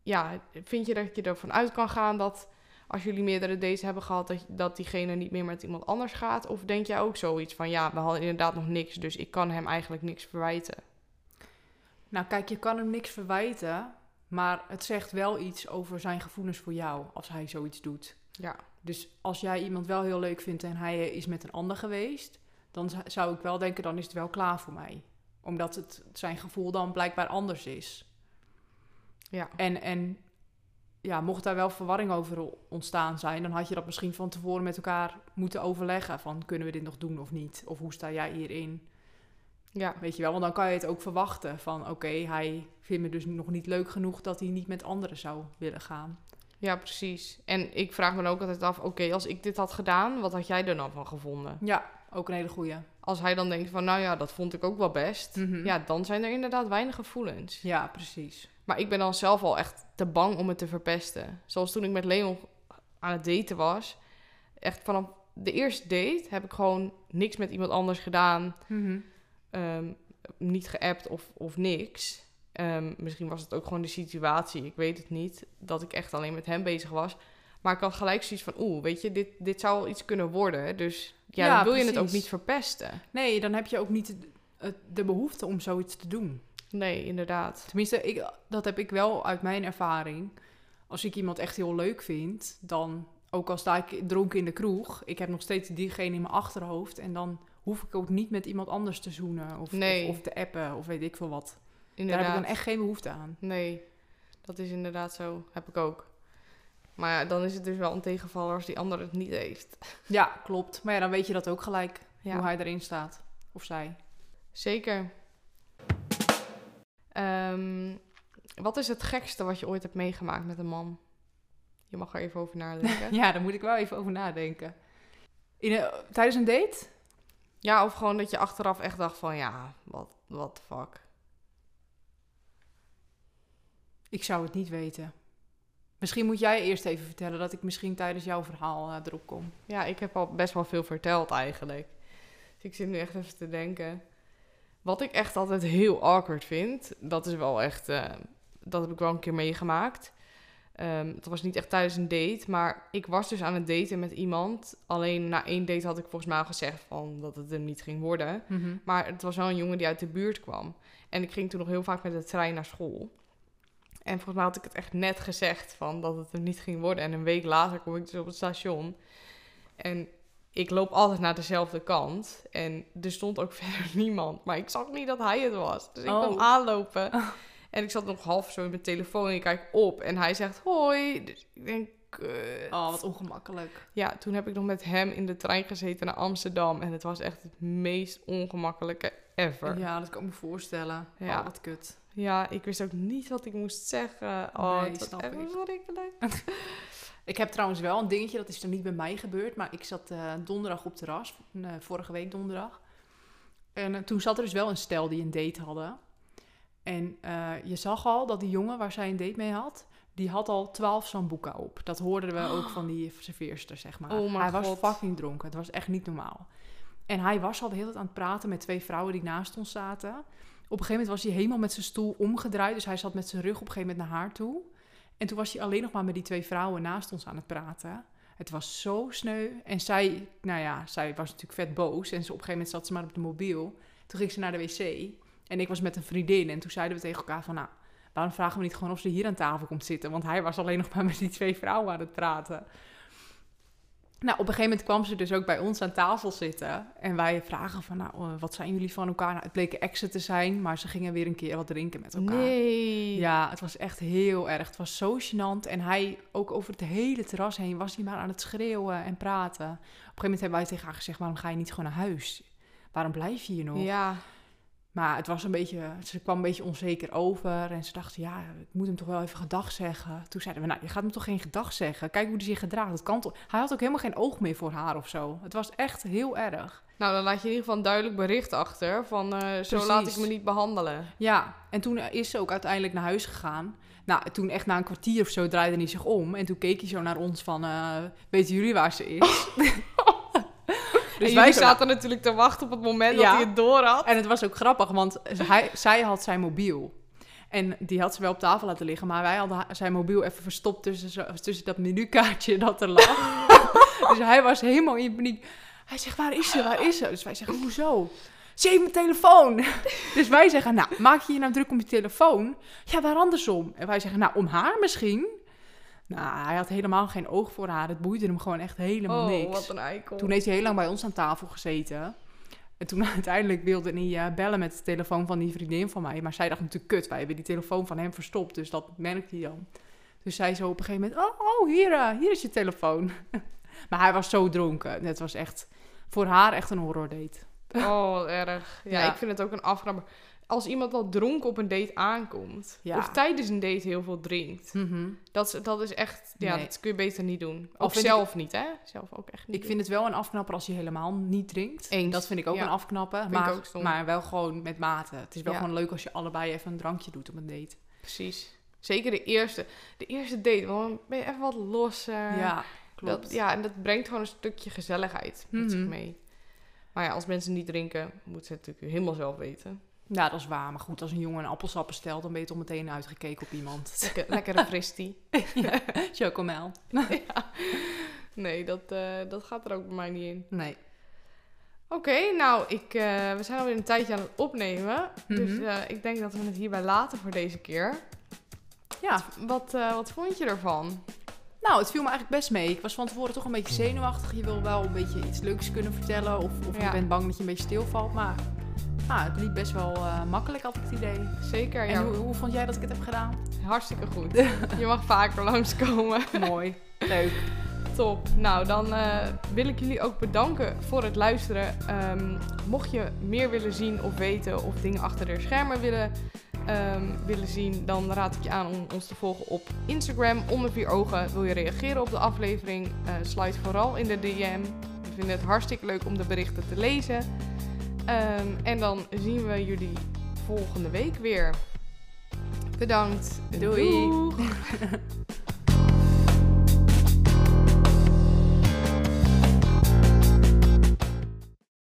Ja, vind je dat je ervan uit kan gaan dat als jullie meerdere dates hebben gehad... Dat, dat diegene niet meer met iemand anders gaat? Of denk jij ook zoiets van, ja, we hadden inderdaad nog niks... dus ik kan hem eigenlijk niks verwijten? Nou, kijk, je kan hem niks verwijten... maar het zegt wel iets over zijn gevoelens voor jou als hij zoiets doet. Ja. Dus als jij iemand wel heel leuk vindt en hij is met een ander geweest... dan zou ik wel denken, dan is het wel klaar voor mij. Omdat het zijn gevoel dan blijkbaar anders is. Ja. En, en ja, mocht daar wel verwarring over ontstaan zijn... dan had je dat misschien van tevoren met elkaar moeten overleggen. Van, kunnen we dit nog doen of niet? Of hoe sta jij hierin? Ja. Weet je wel, want dan kan je het ook verwachten. Van, oké, okay, hij vindt me dus nog niet leuk genoeg... dat hij niet met anderen zou willen gaan. Ja, precies. En ik vraag me dan ook altijd af... oké, okay, als ik dit had gedaan, wat had jij er dan van gevonden? Ja, ook een hele goeie. Als hij dan denkt van, nou ja, dat vond ik ook wel best. Mm-hmm. Ja, dan zijn er inderdaad weinig gevoelens. Ja, precies. Maar ik ben dan zelf al echt te bang om het te verpesten. Zoals toen ik met Leon aan het daten was. Echt vanaf de eerste date heb ik gewoon niks met iemand anders gedaan. Mm-hmm. um, niet geappt of, of niks. Um, misschien was het ook gewoon de situatie, ik weet het niet, dat ik echt alleen met hem bezig was. Maar ik had gelijk zoiets van, oeh, weet je, dit, dit zou wel iets kunnen worden. Dus ja, ja dan wil precies. je het ook niet verpesten. Nee, dan heb je ook niet de, de behoefte om zoiets te doen. Nee, inderdaad. Tenminste, ik, dat heb ik wel uit mijn ervaring. Als ik iemand echt heel leuk vind, dan, ook al sta ik dronken in de kroeg, ik heb nog steeds diegene in mijn achterhoofd. En dan hoef ik ook niet met iemand anders te zoenen of, nee. of, of te appen of weet ik veel wat. Inderdaad. Daar heb ik dan echt geen behoefte aan. Nee, dat is inderdaad zo. Heb ik ook. Maar ja, dan is het dus wel een tegenvaller als die ander het niet heeft. Ja, klopt. Maar ja, dan weet je dat ook gelijk, ja. hoe hij erin staat. Of zij. Zeker. Um, wat is het gekste wat je ooit hebt meegemaakt met een man? Je mag er even over nadenken. Ja, daar moet ik wel even over nadenken. In een, tijdens een date? Ja, of gewoon dat je achteraf echt dacht van, ja, what, what the fuck. Ik zou het niet weten. Misschien moet jij eerst even vertellen dat ik misschien tijdens jouw verhaal uh, erop kom. Ja, ik heb al best wel veel verteld eigenlijk. Dus ik zit nu echt even te denken. Wat ik echt altijd heel awkward vind, dat is wel echt, uh, dat heb ik wel een keer meegemaakt. Um, dat was niet echt tijdens een date, maar ik was dus aan het daten met iemand. Alleen na één date had ik volgens mij al gezegd van dat het hem niet ging worden. Mm-hmm. Maar het was wel een jongen die uit de buurt kwam. En ik ging toen nog heel vaak met de trein naar school. En volgens mij had ik het echt net gezegd van dat het hem niet ging worden. En een week later kom ik dus op het station. En ik loop altijd naar dezelfde kant. En er stond ook verder niemand. Maar ik zag niet dat hij het was. Dus ik oh. kwam aanlopen. Oh. En ik zat nog half zo in mijn telefoon. En ik kijk op. En hij zegt hoi. Dus ik denk, kut. Oh, wat ongemakkelijk. Ja, toen heb ik nog met hem in de trein gezeten naar Amsterdam. En het was echt het meest ongemakkelijke ever. Ja, dat kan ik me voorstellen. Ja. Oh, wat kut. Ja, ik wist ook niet wat ik moest zeggen. Oh, nee, dat snap ik. Verrekelijk. Ik heb trouwens wel een dingetje, dat is er niet bij mij gebeurd. Maar ik zat uh, donderdag op terras, uh, vorige week donderdag. En uh, toen zat er dus wel een stel die een date hadden. En uh, je zag al dat die jongen waar zij een date mee had, die had al twaalf sambuca op. Dat hoorden we ook van die serveerster, zeg maar. Oh hij God. was fucking dronken, het was echt niet normaal. En hij was al de hele tijd aan het praten met twee vrouwen die naast ons zaten. Op een gegeven moment was hij helemaal met zijn stoel omgedraaid. Dus hij zat met zijn rug op een gegeven moment naar haar toe. En toen was hij alleen nog maar met die twee vrouwen naast ons aan het praten. Het was zo sneu. En zij, nou ja, zij was natuurlijk vet boos. En ze op een gegeven moment zat ze maar op de mobiel. Toen ging ze naar de wc. En ik was met een vriendin. En toen zeiden we tegen elkaar van, nou, waarom vragen we niet gewoon of ze hier aan tafel komt zitten? Want hij was alleen nog maar met die twee vrouwen aan het praten. Nou, op een gegeven moment kwam ze dus ook bij ons aan tafel zitten. En wij vragen van, nou, wat zijn jullie van elkaar? Nou, het bleken exen te zijn, maar ze gingen weer een keer wat drinken met elkaar. Nee. Ja, het was echt heel erg. Het was zo gênant. En hij, ook over het hele terras heen, was hij maar aan het schreeuwen en praten. Op een gegeven moment hebben wij tegen haar gezegd, waarom ga je niet gewoon naar huis? Waarom blijf je hier nog? Ja. Maar het was een beetje, ze kwam een beetje onzeker over. En ze dacht, ja, ik moet hem toch wel even gedag zeggen. Toen zeiden we, nou, je gaat hem toch geen gedag zeggen? Kijk hoe hij zich gedraagt, dat kan toch? Hij had ook helemaal geen oog meer voor haar of zo. Het was echt heel erg. Nou, dan laat je in ieder geval een duidelijk bericht achter van, uh, zo laat ik me niet behandelen. Ja, en toen is ze ook uiteindelijk naar huis gegaan. Nou, toen echt na een kwartier of zo draaide hij zich om. En toen keek hij zo naar ons van, uh, weten jullie waar ze is? Dus en wij zaten nou natuurlijk te wachten op het moment ja. dat hij het door had. En het was ook grappig, want hij, zij had zijn mobiel. En die had ze wel op tafel laten liggen. Maar wij hadden zijn mobiel even verstopt tussen, tussen dat menukaartje dat er lag. Dus hij was helemaal in paniek. Hij zegt, waar is ze, waar is ze? Dus wij zeggen, hoezo? Ze heeft mijn telefoon. Dus wij zeggen, nou, maak je je nou druk om je telefoon? Ja, waar andersom? En wij zeggen, nou, om haar misschien. Nou, hij had helemaal geen oog voor haar. Het boeide hem gewoon echt helemaal oh, niks. Oh, wat een eikel. Toen heeft hij heel lang bij ons aan tafel gezeten. En toen uiteindelijk wilde hij uh, bellen met de telefoon van die vriendin van mij. Maar zij dacht natuurlijk, kut, wij hebben die telefoon van hem verstopt. Dus dat merkte hij dan. Dus zij zo op een gegeven moment, oh, oh hier, uh, hier is je telefoon. Maar hij was zo dronken. Het was echt, voor haar echt een horror date. Oh, wat erg. Ja, ja, ik vind het ook een aframmer. Als iemand al dronken op een date aankomt. Ja. Of tijdens een date heel veel drinkt. Mm-hmm. Dat, dat is echt... Ja, nee. Dat kun je beter niet doen. Ook of zelf ik, niet, hè? Zelf ook echt niet. Ik doen. Vind het wel een afknapper als je helemaal niet drinkt. Eens. Dat vind ik ook ja. een afknapper. Maar, maar wel gewoon met mate. Het is wel ja. gewoon leuk als je allebei even een drankje doet op een date. Precies. Zeker de eerste. De eerste date. Want dan ben je even wat losser. Ja, klopt. Dat, ja, en dat brengt gewoon een stukje gezelligheid met mm-hmm. zich mee. Maar ja, als mensen niet drinken, moeten ze het natuurlijk helemaal zelf weten. Ja, dat is waar. Maar goed, als een jongen een appelsap bestelt, dan ben je toch meteen uitgekeken op iemand. Lekker, lekkere fristie. Ja. Chocomel. Ja. Nee, dat, uh, dat gaat er ook bij mij niet in. Nee. Oké, okay, nou, ik, uh, we zijn alweer een tijdje aan het opnemen. Mm-hmm. Dus uh, ik denk dat we het hierbij laten voor deze keer. Ja. Wat, uh, wat vond je ervan? Nou, het viel me eigenlijk best mee. Ik was van tevoren toch een beetje zenuwachtig. Je wil wel een beetje iets leuks kunnen vertellen. Of, of ja. je bent bang dat je een beetje stilvalt. Maar nou, het liep best wel uh, makkelijk, had ik het idee. Zeker, ja. En hoe, hoe vond jij dat ik het heb gedaan? Hartstikke goed. Je mag vaker langskomen. Mooi. Leuk. Top. Nou, dan uh, wil ik jullie ook bedanken voor het luisteren. Um, mocht je meer willen zien of weten of dingen achter de schermen willen, um, willen zien, dan raad ik je aan om ons te volgen op Instagram, Onder Vier Ogen. Wil je reageren op de aflevering? Uh, sluit vooral in de D M. We vinden het hartstikke leuk om de berichten te lezen. Um, en dan zien we jullie volgende week weer. Bedankt. Doei.